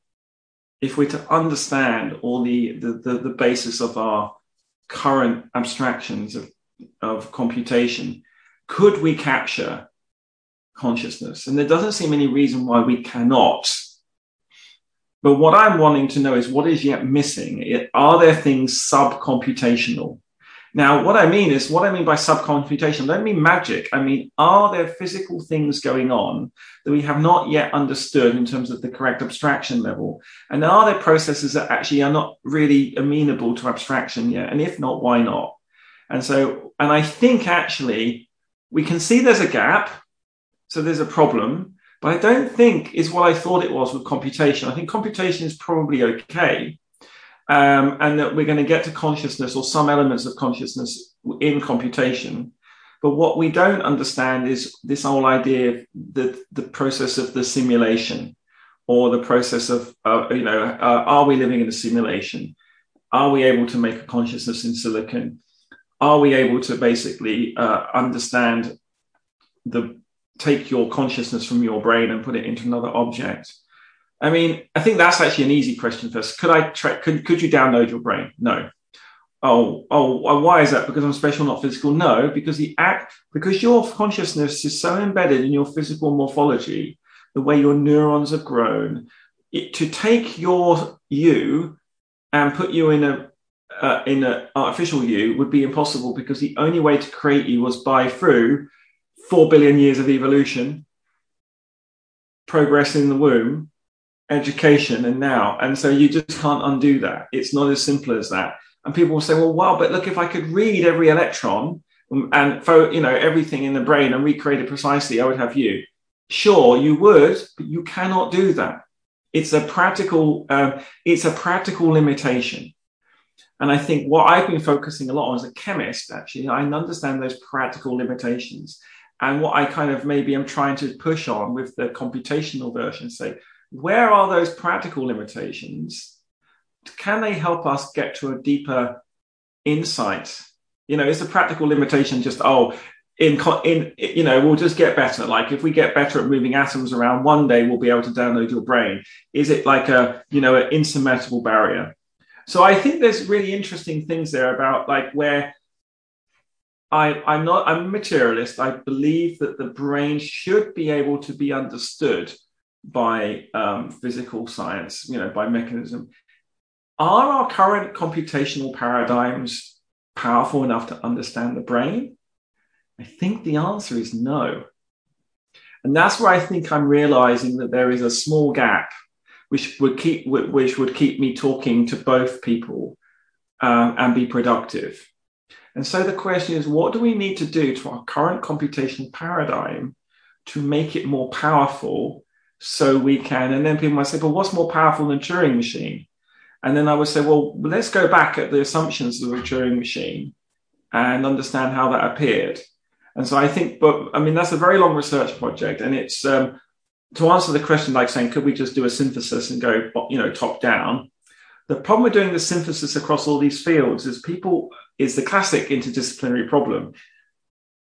if we're to understand all the, the, the, the basis of our current abstractions of, of computation, could we capture consciousness? And there doesn't seem any reason why we cannot. But what I'm wanting to know is what is yet missing. Are there things subcomputational? Now, what I mean is, what I mean by subcomputation, I don't mean magic. I mean, are there physical things going on that we have not yet understood in terms of the correct abstraction level? And are there processes that actually are not really amenable to abstraction yet? And if not, why not? And so, and I think actually we can see there's a gap. So there's a problem, but I don't think is what I thought it was with computation. I think computation is probably okay. Um, and that we're going to get to consciousness or some elements of consciousness in computation. But what we don't understand is this whole idea of the, the process of the simulation, or the process of, uh, you know, uh, are we living in a simulation? Are we able to make a consciousness in silicon? Are we able to basically uh, understand the, take your consciousness from your brain and put it into another object? I mean, I think that's actually an easy question for us. Could I tra- could could you download your brain? No. Oh, oh, why is that? Because I'm spatial, not physical? No, because the act because your consciousness is so embedded in your physical morphology, the way your neurons have grown, it, to take your you and put you in a uh, in an artificial you would be impossible, because the only way to create you was by through four billion years of evolution, progress in the womb, education, and now. And so you just can't undo that. It's not as simple as that. And people will say, well, wow, but look, if I could read every electron and, you know, everything in the brain and recreate it precisely, I would have you. Sure, you would, but you cannot do that. It's a practical, um, it's a practical limitation. And I think what I've been focusing a lot on as a chemist, actually, I understand those practical limitations. And what I kind of maybe I'm trying to push on with the computational version, say, where are those practical limitations? Can they help us get to a deeper insight? You know, is the practical limitation just, oh, in, in you know, we'll just get better. Like if we get better at moving atoms around, one day we'll be able to download your brain. Is it like a, you know, an insurmountable barrier? So I think there's really interesting things there about like where I, I'm not, I'm a materialist. I believe that the brain should be able to be understood by um, physical science, you know, by mechanism. Are our current computational paradigms powerful enough to understand the brain? I think the answer is no. And that's where I think I'm realizing that there is a small gap, which would keep, which would keep me talking to both people um, and be productive. And so the question is, what do we need to do to our current computational paradigm to make it more powerful? So we can, and then people might say, but what's more powerful than a Turing machine? And then I would say, well, let's go back at the assumptions of a Turing machine and understand how that appeared. And so I think, but I mean, that's a very long research project. And it's um, to answer the question, like saying, could we just do a synthesis and go, you know, top down? The problem with doing the synthesis across all these fields is people, is the classic interdisciplinary problem,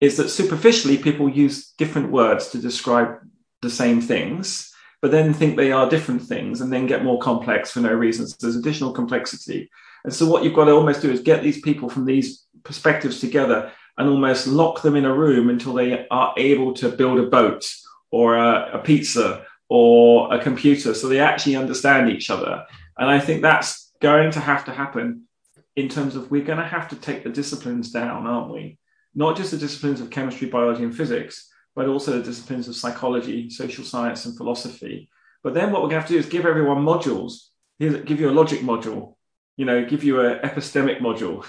is that superficially people use different words to describe the same things, but then think they are different things and then get more complex for no reason. So there's additional complexity. And so what you've got to almost do is get these people from these perspectives together and almost lock them in a room until they are able to build a boat or a, a pizza or a computer. So they actually understand each other. And I think that's going to have to happen in terms of we're going to have to take the disciplines down, aren't we? Not just the disciplines of chemistry, biology, and physics, but also the disciplines of psychology, social science, and philosophy. But then what we're going to have to do is give everyone modules. Here's, give you a logic module, you know, give you an epistemic module,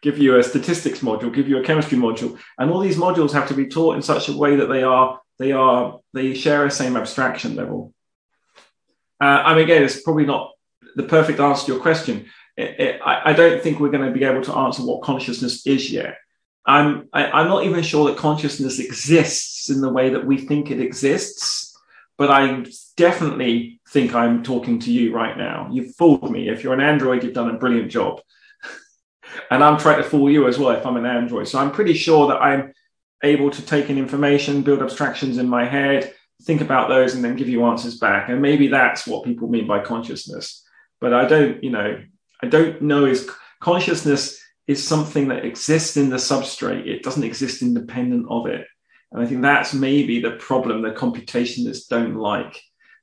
give you a statistics module, give you a chemistry module. And all these modules have to be taught in such a way that they are, they are, they share a same abstraction level. Uh, I mean, again, it's probably not the perfect answer to your question. it, it, I, I don't think we're going to be able to answer what consciousness is yet. I'm I, I'm not even sure that consciousness exists in the way that we think it exists, but I definitely think I'm talking to you right now. You've fooled me. If you're an Android, you've done a brilliant job. And I'm trying to fool you as well if I'm an Android. So I'm pretty sure that I'm able to take in information, build abstractions in my head, think about those, and then give you answers back. And maybe that's what people mean by consciousness. But I don't, you know, I don't know is consciousness is something that exists in the substrate. It doesn't exist independent of it. And I think that's maybe the problem that computationists don't like.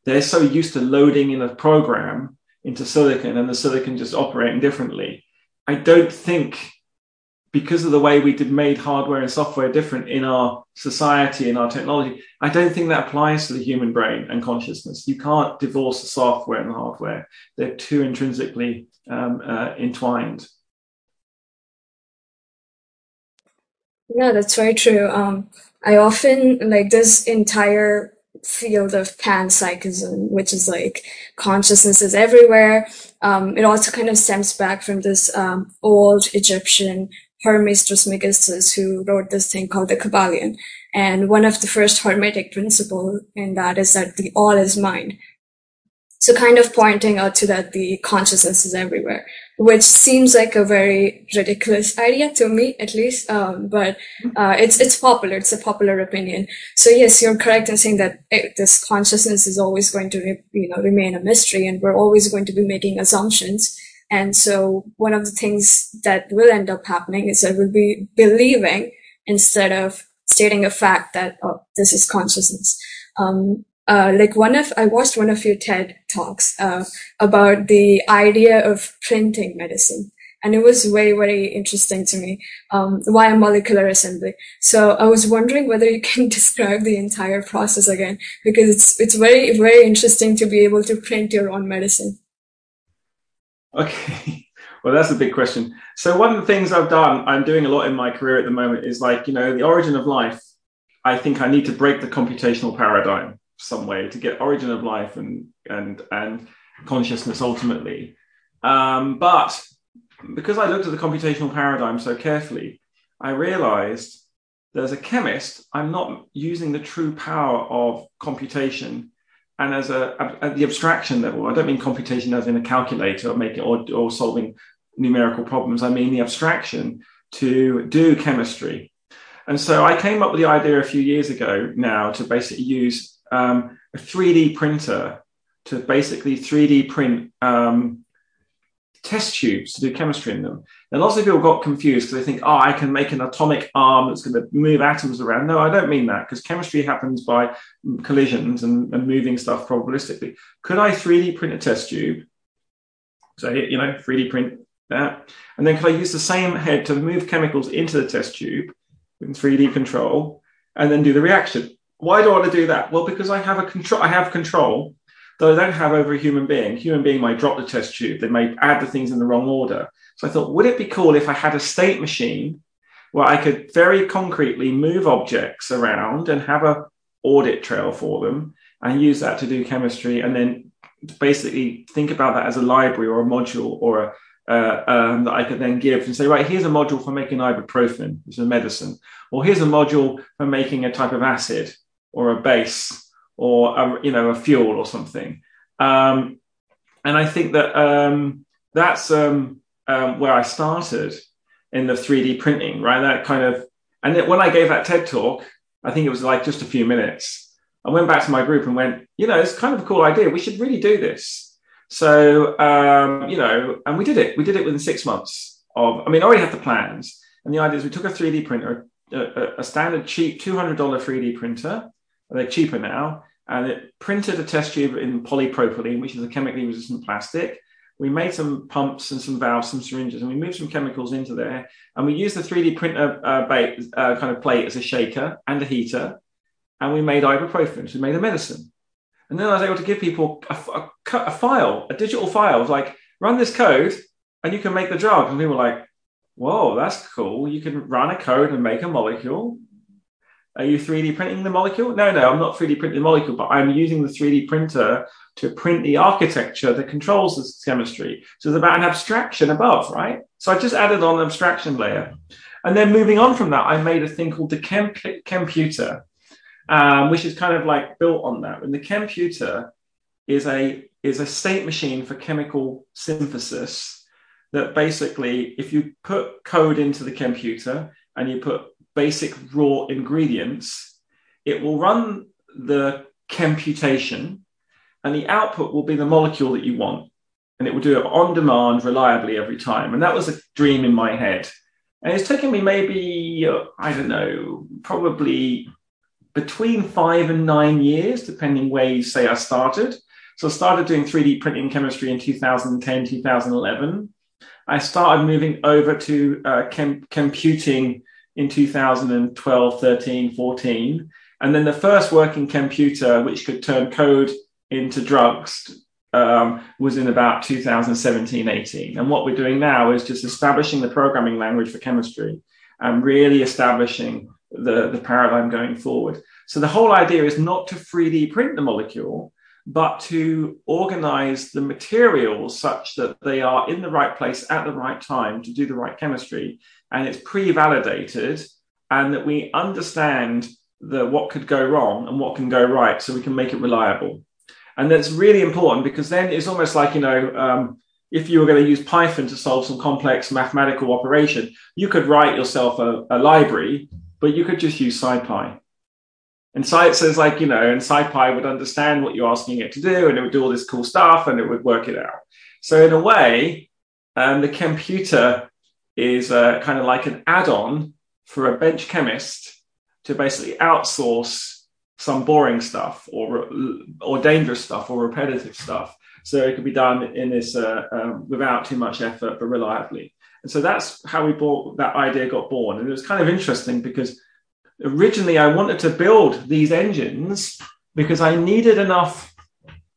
They're so used to loading in a program into silicon and the silicon just operating differently. I don't think, because of the way we did made hardware and software different in our society, in our technology, I don't think that applies to the human brain and consciousness. You can't divorce the software and the hardware. They're too intrinsically um, uh, entwined. Yeah, that's very true. Um, I often, like, this entire field of panpsychism, which is like consciousness is everywhere. Um, it also kind of stems back from this um, old Egyptian Hermes Trismegistus, who wrote this thing called the Kabbalion. And one of the first Hermetic principles in that is that the all is mind. So kind of pointing out to that the consciousness is everywhere, which seems like a very ridiculous idea to me, at least. Um, but uh, it's it's popular. It's a popular opinion. So yes, you're correct in saying that it, this consciousness is always going to re, you know remain a mystery, and we're always going to be making assumptions. And so one of the things that will end up happening is that we'll be believing instead of stating a fact that oh, this is consciousness. Um, Uh, like one of, I watched one of your TED talks, uh, about the idea of printing medicine. And it was very, very interesting to me. Um, why a molecular assembly? So I was wondering whether you can describe the entire process again, because it's, it's very, very interesting to be able to print your own medicine. Okay. Well, that's a big question. So one of the things I've done, I'm doing a lot in my career at the moment is like, you know, the origin of life. I think I need to break the computational paradigm some way to get origin of life and and and consciousness ultimately, um, but because I looked at the computational paradigm so carefully, I realized as a chemist I'm not using the true power of computation, and as a at the abstraction level, I don't mean computation as in a calculator or making or, or solving numerical problems. I mean the abstraction to do chemistry, and so I came up with the idea a few years ago now to basically use Um, a three D printer to basically three D print um, test tubes to do chemistry in them. And lots of people got confused because they think, oh, I can make an atomic arm that's going to move atoms around. No, I don't mean that, because chemistry happens by collisions and, and moving stuff probabilistically. Could I three D print a test tube? So, you know, three D print that. And then could I use the same head to move chemicals into the test tube with three D control and then do the reaction? Why do I want to do that? Well, because I have a control. I have control that I don't have over a human being. Human being might drop the test tube. They may add the things in the wrong order. So I thought, would it be cool if I had a state machine where I could very concretely move objects around and have a audit trail for them and use that to do chemistry, and then basically think about that as a library or a module or a Uh, um, that I could then give and say, right, here's a module for making ibuprofen, which is a medicine, or here's a module for making a type of acid or a base or, a, you know, a fuel or something. Um, and I think that um, that's um, um, where I started in the three D printing, right? That kind of, and it, when I gave that TED talk, I think it was like just a few minutes. I went back to my group and went, you know, it's kind of a cool idea. We should really do this. So, um, you know, and we did it. We did it within six months of, I mean, I already had the plans. And the idea is we took a three D printer, a, a, a standard cheap two hundred dollars three D printer, they're cheaper now, and it printed a test tube in polypropylene, which is a chemically resistant plastic. We made some pumps and some valves, some syringes, and we moved some chemicals into there. And we used the three D printer uh, bait, uh, kind of plate as a shaker and a heater. And we made ibuprofen. So we made a medicine. And then I was able to give people a, a, a file, a digital file, like, run this code and you can make the drug. And people were like, whoa, that's cool. You can run a code and make a molecule. Are you three D printing the molecule? No, no, I'm not three D printing the molecule, but I'm using the three D printer to print the architecture that controls this chemistry. So it's about an abstraction above, right? So I just added on an abstraction layer. And then moving on from that, I made a thing called the Chemp- Chemputer, um, which is kind of like built on that. And the Chemputer is a, is a state machine for chemical synthesis that basically, if you put code into the Chemputer and you put basic raw ingredients, it will run the computation and the output will be the molecule that you want. And it will do it on demand reliably every time. And that was a dream in my head. And it's taken me maybe, I don't know, probably between five and nine years, depending where you say I started. So I started doing three D printing chemistry in two thousand ten, two thousand eleven. I started moving over to uh, chem- computing in two thousand twelve, thirteen, fourteen. And then the first working computer, which could turn code into drugs, um, was in about two thousand seventeen, eighteen. And what we're doing now is just establishing the programming language for chemistry and really establishing the, the paradigm going forward. So the whole idea is not to three D print the molecule, but to organize the materials such that they are in the right place at the right time to do the right chemistry. And it's pre-validated, and that we understand the, what could go wrong and what can go right, so we can make it reliable. And that's really important, because then it's almost like, you know, um, if you were going to use Python to solve some complex mathematical operation, you could write yourself a, a library, but you could just use SciPy. And SciPy's like, you know, and SciPy would understand what you're asking it to do, and it would do all this cool stuff, and it would work it out. So in a way, um, the computer is uh, kind of like an add-on for a bench chemist to basically outsource some boring stuff or or dangerous stuff or repetitive stuff. So it could be done in this uh, um, without too much effort, but reliably. And so that's how we bought, that idea got born. And it was kind of interesting because originally, I wanted to build these engines because I needed enough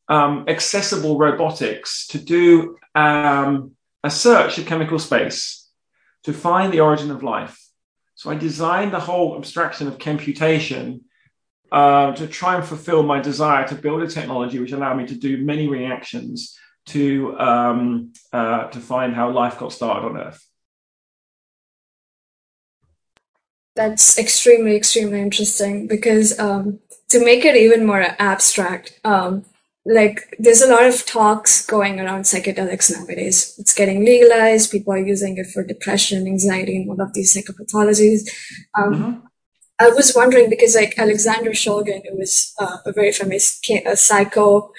um, accessible robotics to do um, a search of chemical space to find the origin of life. So I designed the whole abstraction of computation uh, to try and fulfill my desire to build a technology which allowed me to do many reactions to um, uh, to find how life got started on Earth. That's extremely, extremely interesting because um, to make it even more abstract, um, like there's a lot of talks going around psychedelics nowadays. It's getting legalized. People are using it for depression, anxiety, and all of these psychopathologies. Um, mm-hmm. I was wondering because like Alexander Shulgin, who was uh, a very famous ke- a psycho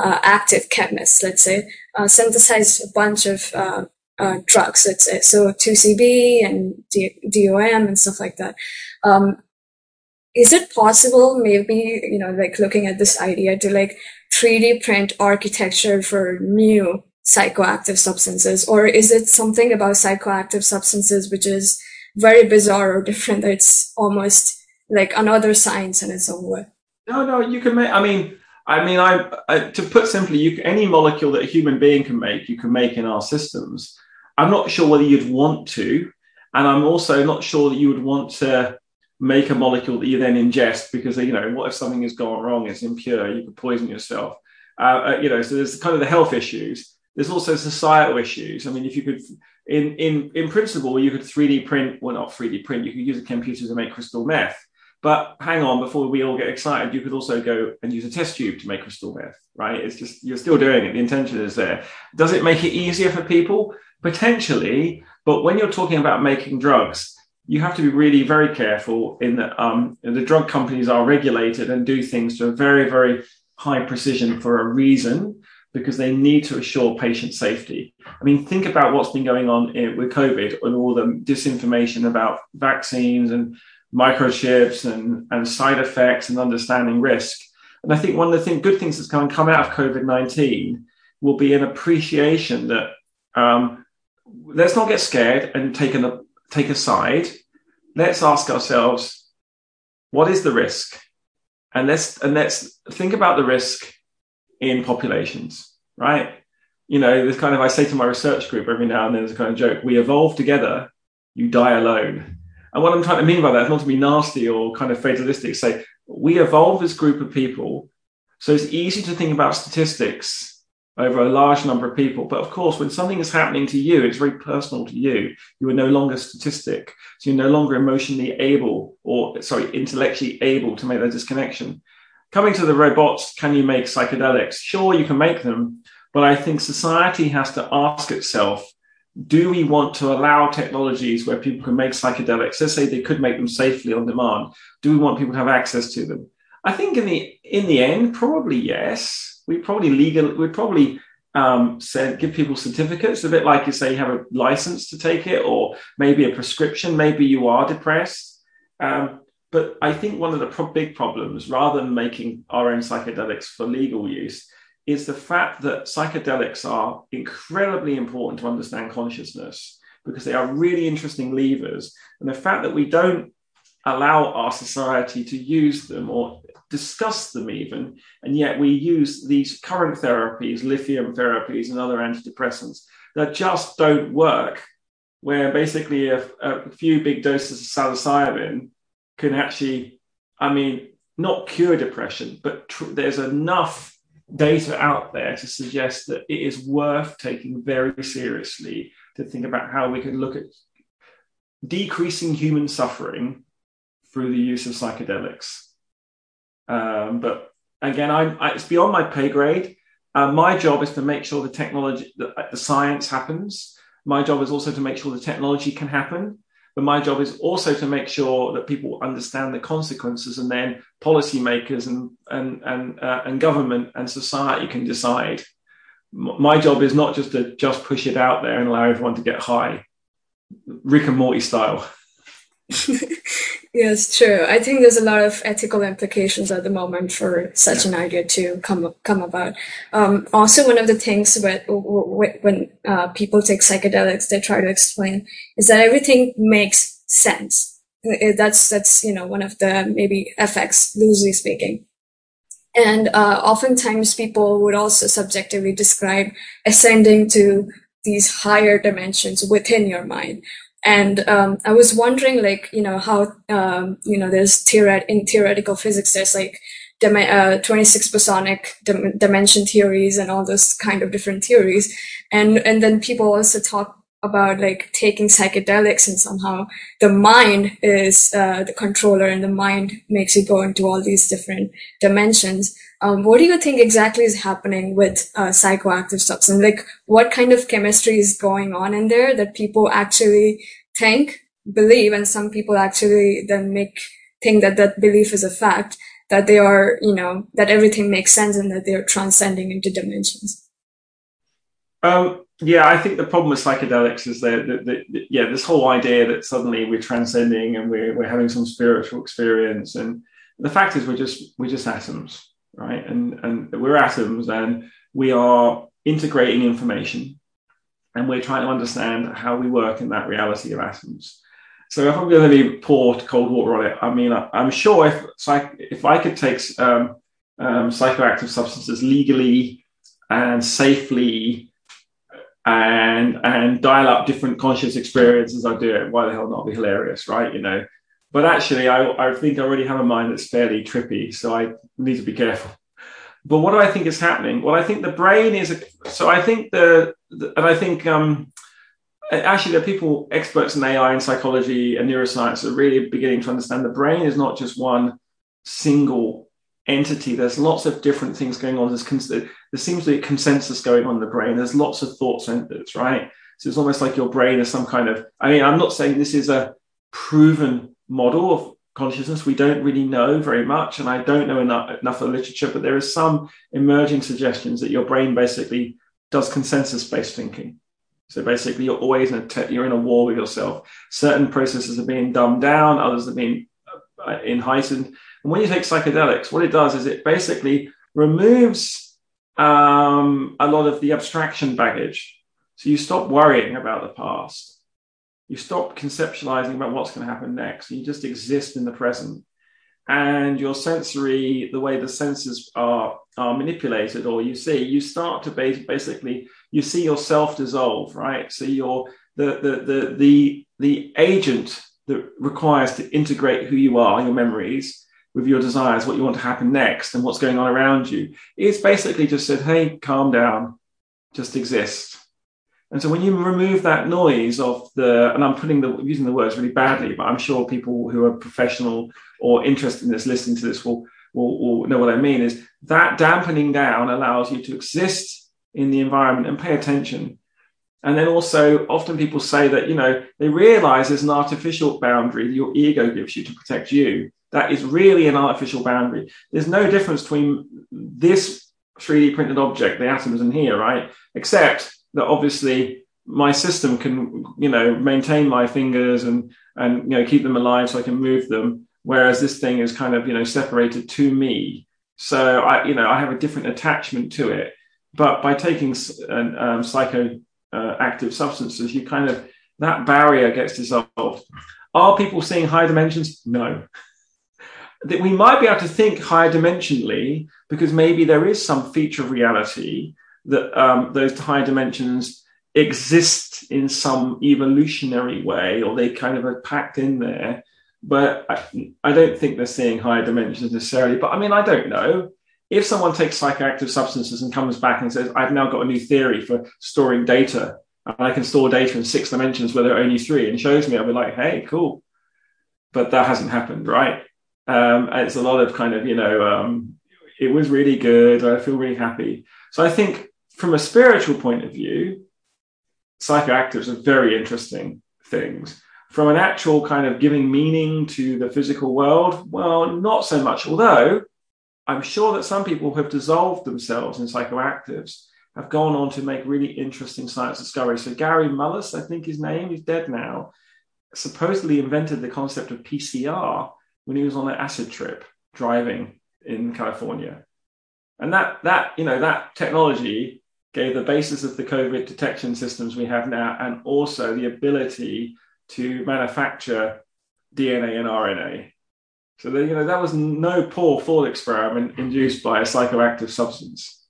uh, active chemist, let's say, uh, synthesized a bunch of uh, Uh, drugs, let's say, so two C B and D- DOM and stuff like that. Um, is it possible, maybe, you know, like looking at this idea to like three D print architecture for new psychoactive substances, or is it something about psychoactive substances which is very bizarre or different? That it's almost like another science in its own way. No, no, you can make. I mean, I mean, I, I to put simply, you, any molecule that a human being can make, you can make in our systems. I'm not sure whether you'd want to, and I'm also not sure that you would want to make a molecule that you then ingest because, you know, what if something has gone wrong, it's impure, you could poison yourself. Uh, you know, so there's kind of the health issues. There's also societal issues. I mean, if you could, in in in principle, you could three D print, well, not three D print, you could use a computer to make crystal meth. But hang on, before we all get excited, you could also go and use a test tube to make crystal meth, right? It's just, you're still doing it. The intention is there. Does it make it easier for people? Potentially, but when you're talking about making drugs, you have to be really very careful in that um, the drug companies are regulated and do things to a very, very high precision for a reason, because they need to assure patient safety. I mean, think about what's been going on in, with COVID and all the disinformation about vaccines and microchips and, and side effects and understanding risk. And I think one of the thing, good things that's going to come out of COVID nineteen will be an appreciation that um, let's not get scared and take a, take a side. Let's ask ourselves, what is the risk? And let's, and let's think about the risk in populations, right? You know, this kind of, I say to my research group every now and then, there's a kind of joke, we evolve together, you die alone. And what I'm trying to mean by that is not to be nasty or kind of fatalistic. Say, we evolved this group of people, so it's easy to think about statistics over a large number of people. But of course, when something is happening to you, it's very personal to you. You are no longer statistic. So you're no longer emotionally able or, sorry, intellectually able to make that disconnection. Coming to the robots, can you make psychedelics? Sure, you can make them. But I think society has to ask itself, do we want to allow technologies where people can make psychedelics? Let's say they could make them safely on demand. Do we want people to have access to them? I think in the in the end, probably yes. We probably legal. We'd probably um, send, give people certificates, a bit like you say you have a license to take it, or maybe a prescription. Maybe you are depressed. Um, but I think one of the pro- big problems, rather than making our own psychedelics for legal use, is the fact that psychedelics are incredibly important to understand consciousness because they are really interesting levers. And the fact that we don't allow our society to use them or discuss them even, and yet we use these current therapies, lithium therapies and other antidepressants that just don't work, where basically a, a few big doses of psilocybin can actually, I mean, not cure depression, but tr- there's enough data out there to suggest that it is worth taking very seriously to think about how we can look at decreasing human suffering through the use of psychedelics. Um, but again, I, I, it's beyond my pay grade. Uh, my job is to make sure the technology, the, the science happens. My job is also to make sure the technology can happen. But my job is also to make sure that people understand the consequences, and then policymakers and and and uh, and government and society can decide. M- my job is not just to just push it out there and allow everyone to get high, Rick and Morty style. Yes, true. I think there's a lot of ethical implications at the moment for such an idea to come come about. Um, also, one of the things when when uh, people take psychedelics, they try to explain is that everything makes sense. That's that's you know one of the maybe F X, loosely speaking. And uh, oftentimes, people would also subjectively describe ascending to these higher dimensions within your mind. And um, I was wondering, like, you know, how, um, you know, there's theoret- in theoretical physics, there's like dim- uh, twenty-six bosonic dim- dimension theories and all those kind of different theories. And, and then people also talk about like taking psychedelics and somehow the mind is uh, the controller and the mind makes you go into all these different dimensions. Um, what do you think exactly is happening with uh, psychoactive substance? Like, what kind of chemistry is going on in there that people actually think, believe, and some people actually then make think that that belief is a fact, that they are, you know, that everything makes sense and that they're transcending into dimensions? Um, yeah, I think the problem with psychedelics is that, that, that, that, yeah, this whole idea that suddenly we're transcending and we're, we're having some spiritual experience. And the fact is we're just we're just atoms. Right, and and we're atoms, and we are integrating information, and we're trying to understand how we work in that reality of atoms. So if I'm going to be poured cold water on it, I mean, I, I'm sure if psych, if I could take um, um, psychoactive substances legally and safely, and and dial up different conscious experiences, I'd do it. Why the hell not? It'd be hilarious, right? You know. But actually, I, I think I already have a mind that's fairly trippy, so I need to be careful. But what do I think is happening? Well, I think the brain is... A, so I think the... the and I think... Um, actually, there are people, experts in A I and psychology and neuroscience are really beginning to understand the brain is not just one single entity. There's lots of different things going on. There's cons- there seems to be a consensus going on in the brain. There's lots of thought centers, right? So it's almost like your brain is some kind of... I mean, I'm not saying this is a proven... model of consciousness. We don't really know very much, and I don't know enough, enough of the literature, but there is some emerging suggestions that your brain basically does consensus-based thinking. So basically you're always in a te- you're in a war with yourself. Certain processes are being dumbed down, others are being uh, in heightened. And when you take psychedelics, what it does is it basically removes um, a lot of the abstraction baggage. So you stop worrying about the past. You stop conceptualizing about what's going to happen next. You just exist in the present. And your sensory, the way the senses are, are manipulated, or you see, you start to bas- basically, you see yourself dissolve, right? So you're the, the, the, the, the agent that requires to integrate who you are, your memories, with your desires, what you want to happen next and what's going on around you. It's basically just said, hey, calm down, just exist. And so when you remove that noise of the, and I'm putting the using the words really badly, but I'm sure people who are professional or interested in this, listening to this will, will, will know what I mean, is that dampening down allows you to exist in the environment and pay attention. And then also often people say that, you know, they realize there's an artificial boundary that your ego gives you to protect you. That is really an artificial boundary. There's no difference between this three D printed object, the atoms in here, right? Except that obviously my system can, you know, maintain my fingers and, and, you know, keep them alive so I can move them. Whereas this thing is kind of, you know, separated to me. So I, you know, I have a different attachment to it. But by taking an, um, psychoactive uh, substances, you kind of, that barrier gets dissolved. Are people seeing higher dimensions? No. That we might be able to think higher dimensionally because maybe there is some feature of reality that um, those higher dimensions exist in some evolutionary way, or they kind of are packed in there. But I, I don't think they're seeing higher dimensions necessarily. But I mean, I don't know. If someone takes psychoactive substances and comes back and says, I've now got a new theory for storing data, and I can store data in six dimensions where there are only three, and shows me, I'll be like, hey, cool. But that hasn't happened, right? Um, it's a lot of kind of, you know, um, it was really good. I feel really happy. So I think from a spiritual point of view, psychoactives are very interesting things. From an actual kind of giving meaning to the physical world, well, not so much. Although I'm sure that some people who have dissolved themselves in psychoactives have gone on to make really interesting science discoveries. So Gary Mullis, I think his name, he's dead now, supposedly invented the concept of P C R when he was on an acid trip driving in California. And that, that, you know, that technology gave the basis of the COVID detection systems we have now, and also the ability to manufacture D N A and R N A. So, that, you know, that was no poor thought experiment induced by a psychoactive substance.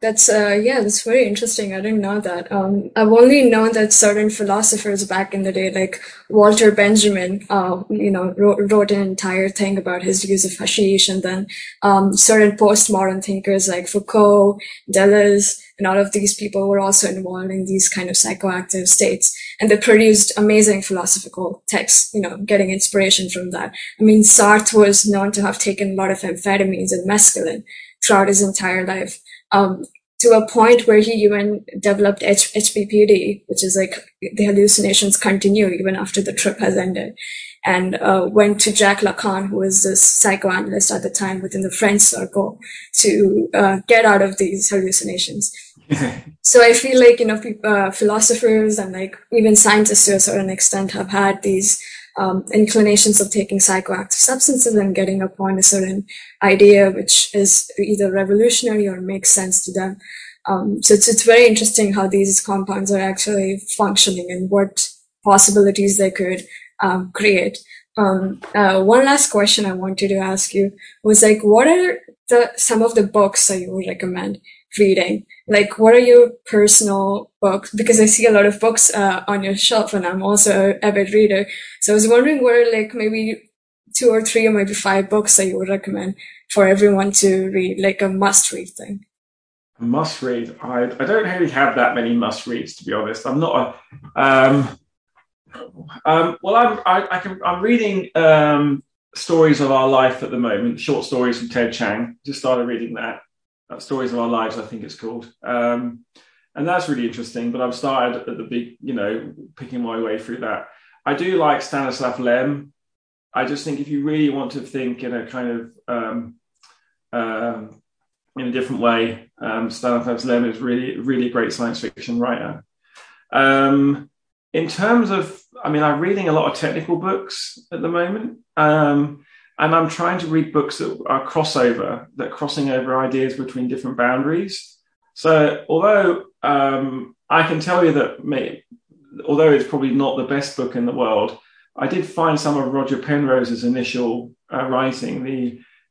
That's, uh, yeah, that's very interesting. I didn't know that. Um, I've only known that certain philosophers back in the day, like Walter Benjamin, uh, you know, wrote, wrote an entire thing about his use of hashish. And then, um, certain postmodern thinkers like Foucault, Deleuze, and all of these people were also involved in these kind of psychoactive states. And they produced amazing philosophical texts, you know, getting inspiration from that. I mean, Sartre was known to have taken a lot of amphetamines and mescaline throughout his entire life. Um, to a point where he even developed H- HPPD, which is like the hallucinations continue even after the trip has ended, and uh, went to Jacques Lacan, who was this psychoanalyst at the time within the French circle, to uh, get out of these hallucinations. So I feel like, you know, pe- uh, philosophers and like even scientists to a certain extent have had these Um, inclinations of taking psychoactive substances and getting upon a certain idea which is either revolutionary or makes sense to them. Um, so it's, it's very interesting how these compounds are actually functioning and what possibilities they could um, create. Um, uh, one last question I wanted to ask you was like, what are the some of the books that you would recommend reading? Like, what are your personal books? Because I see a lot of books uh, on your shelf, and I'm also an avid reader. So I was wondering what are like maybe two or three or maybe five books that you would recommend for everyone to read, like a must-read thing. A must-read? I, I don't really have that many must-reads, to be honest. I'm not a... Um, um, well, I'm, I, I can, I'm reading um, Stories of Our Life at the moment, short stories from Ted Chiang. Just started reading that. Stories of Our Lives, I think it's called. Um, and that's really interesting, but I've started at the big, you know, picking my way through that. I do like Stanislaw Lem. I just think if you really want to think in a kind of, um, uh, in a different way, um, Stanislaw Lem is really, really great science fiction writer. Um, in terms of, I mean, I'm reading a lot of technical books at the moment. Um, And I'm trying to read books that are crossover, that are crossing over ideas between different boundaries. So although um, I can tell you that, me, although it's probably not the best book in the world, I did find some of Roger Penrose's initial uh, writing, the,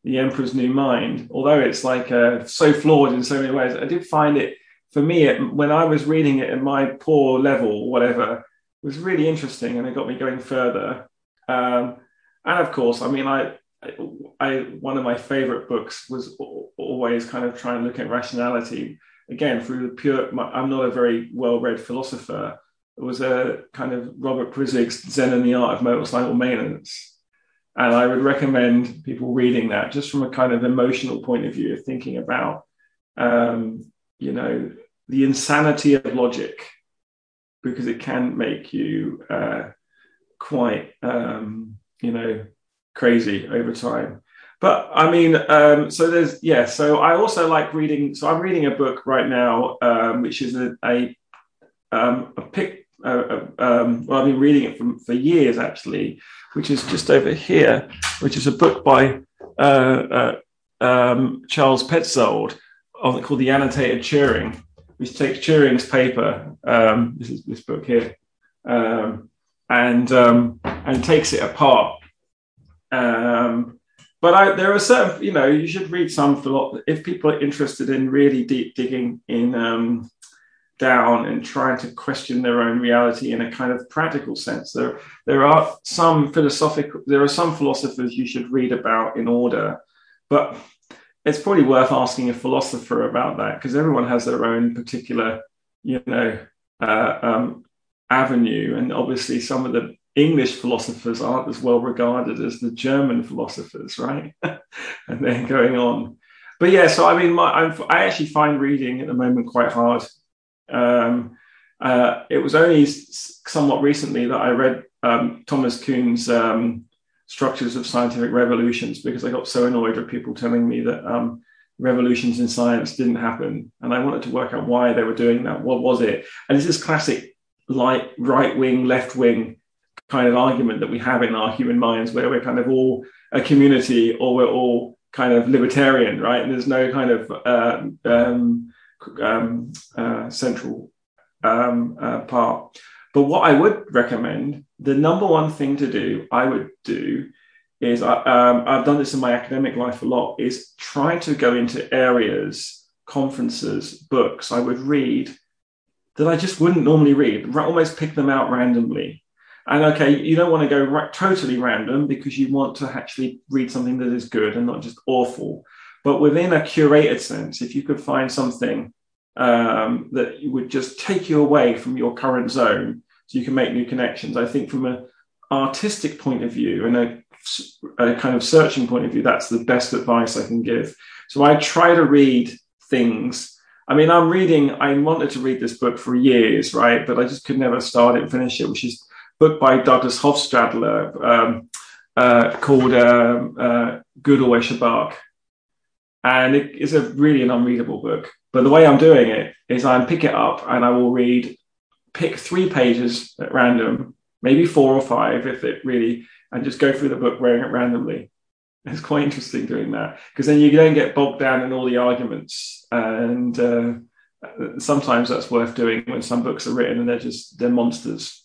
the Emperor's New Mind, although it's like uh, so flawed in so many ways, I did find it, for me, it, when I was reading it at my poor level, whatever, was really interesting, and it got me going further. Um, and of course, I mean, I, I one of my favorite books was always kind of trying to look at rationality again through the pure. My, I'm not a very well-read philosopher. It was a kind of Robert Prizig's Zen and the Art of Motorcycle Maintenance. And I would recommend people reading that just from a kind of emotional point of view, thinking about, um, you know, the insanity of logic, because it can make you uh, quite, um, you know, crazy over time. But I mean, um, so there's, yeah, so I also like reading. So I'm reading a book right now, um, which is a, a, um, a pick. Uh, um, well, I've been reading it from, for years, actually, which is just over here, which is a book by uh, uh, um, Charles Petzold on, called The Annotated Turing, which takes Turing's paper, um, this is this book here, um, and um, and takes it apart. Um, but I, there are certain, you know, you should read some philosophy if people are interested in really deep digging in. Um, down and trying to question their own reality in a kind of practical sense. There, there are some philosophical, there are some philosophers you should read about in order, but it's probably worth asking a philosopher about that, because everyone has their own particular, you know, uh, um, avenue. And obviously some of the English philosophers aren't as well regarded as the German philosophers, right? And they're going on. But yeah, so I mean, my, I'm, I actually find reading at the moment quite hard. Um, uh, it was only s- somewhat recently that I read um, Thomas Kuhn's um, Structures of Scientific Revolutions, because I got so annoyed with people telling me that um, revolutions in science didn't happen. And I wanted to work out why they were doing that. What was it? And it's this classic like, right-wing, left-wing kind of argument that we have in our human minds, where we're kind of all a community or we're all kind of libertarian, right? And there's no kind of... Um, um, Um, uh, central um, uh, part. But what I would recommend, the number one thing to do, I would do, is I, um, I've done this in my academic life a lot, is try to go into areas, conferences, books I would read that I just wouldn't normally read, almost pick them out randomly. And okay, you don't want to go ra- totally random, because you want to actually read something that is good and not just awful. But within a curated sense, if you could find something um, that would just take you away from your current zone so you can make new connections, I think from an artistic point of view and a, a kind of searching point of view, that's the best advice I can give. So I try to read things. I mean, I'm reading, I wanted to read this book for years, right? But I just could never start it and finish it, which is a book by Douglas Hofstadter um, uh, called uh, uh, Gödel, Yasha Bach. And it is a really an unreadable book. But the way I'm doing it is I pick it up and I will read, pick three pages at random, maybe four or five if it really, and just go through the book wearing it randomly. It's quite interesting doing that, because then you don't get bogged down in all the arguments. And uh, sometimes that's worth doing when some books are written and they're just, they're monsters.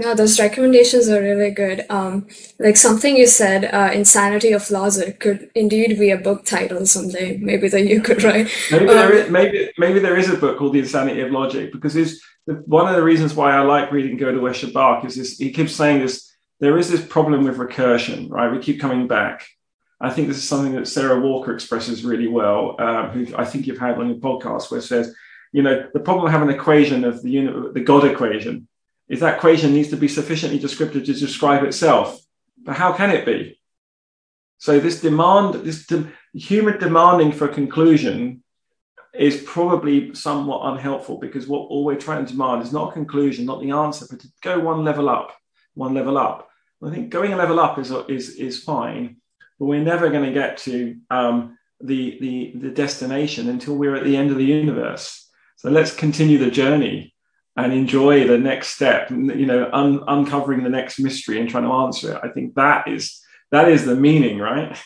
Yeah, those recommendations are really good. Um, like something you said, uh, Insanity of Logic could indeed be a book title someday. Maybe that you could write. Maybe um, there is, maybe maybe there is a book called The Insanity of Logic, because it's the, one of the reasons why I like reading Gödel, Yasha Bach is this. He keeps saying this. There is this problem with recursion, right? We keep coming back. I think this is something that Sarah Walker expresses really well, uh, who I think you've had on your podcast, where it says, you know, the problem of having an equation of the unit, the God equation, is that equation needs to be sufficiently descriptive to describe itself. But how can it be? So this demand, this de- human demanding for conclusion is probably somewhat unhelpful, because what all we're trying to demand is not a conclusion, not the answer, but to go one level up, one level up. I think going a level up is, is, is fine, but we're never going to get to um, the, the, the destination until we're at the end of the universe. So let's continue the journey and enjoy the next step, you know, un- uncovering the next mystery and trying to answer it. I think that is that is the meaning, right?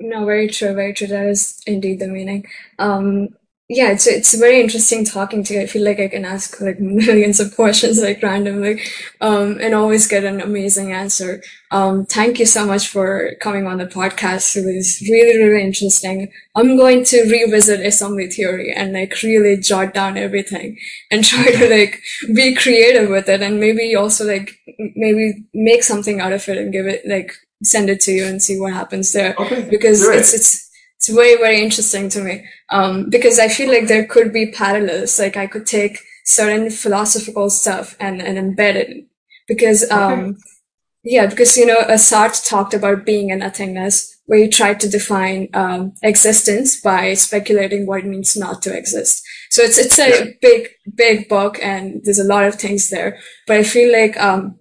No, very true, very true. That is indeed the meaning. Um, yeah, it's it's very interesting talking to you. I feel like I can ask like millions of questions like randomly, um, and always get an amazing answer. Um, thank you so much for coming on the podcast. It was really, really interesting. I'm going to revisit assembly theory and like really jot down everything and try to like be creative with it, and maybe also like maybe make something out of it and give it like send it to you and see what happens there. Okay, because right. it's it's. It's very, very interesting to me, um, because I feel like there could be parallels. Like I could take certain philosophical stuff and, and embed it because, um, okay. yeah, because, you know, Sartre talked about being and nothingness, where he tried to define, um, existence by speculating what it means not to exist. So it's, it's a yeah. big, big book and there's a lot of things there, but I feel like, um,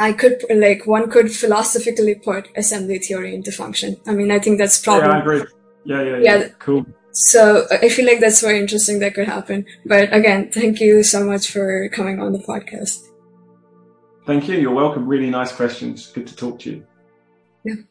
I could like, one could philosophically put assembly theory into function. I mean, I think that's probably. Yeah, I agree. Yeah, yeah, yeah, yeah. Cool. So I feel like that's very interesting that could happen. But again, thank you so much for coming on the podcast. Thank you. You're welcome. Really nice questions. Good to talk to you. Yeah.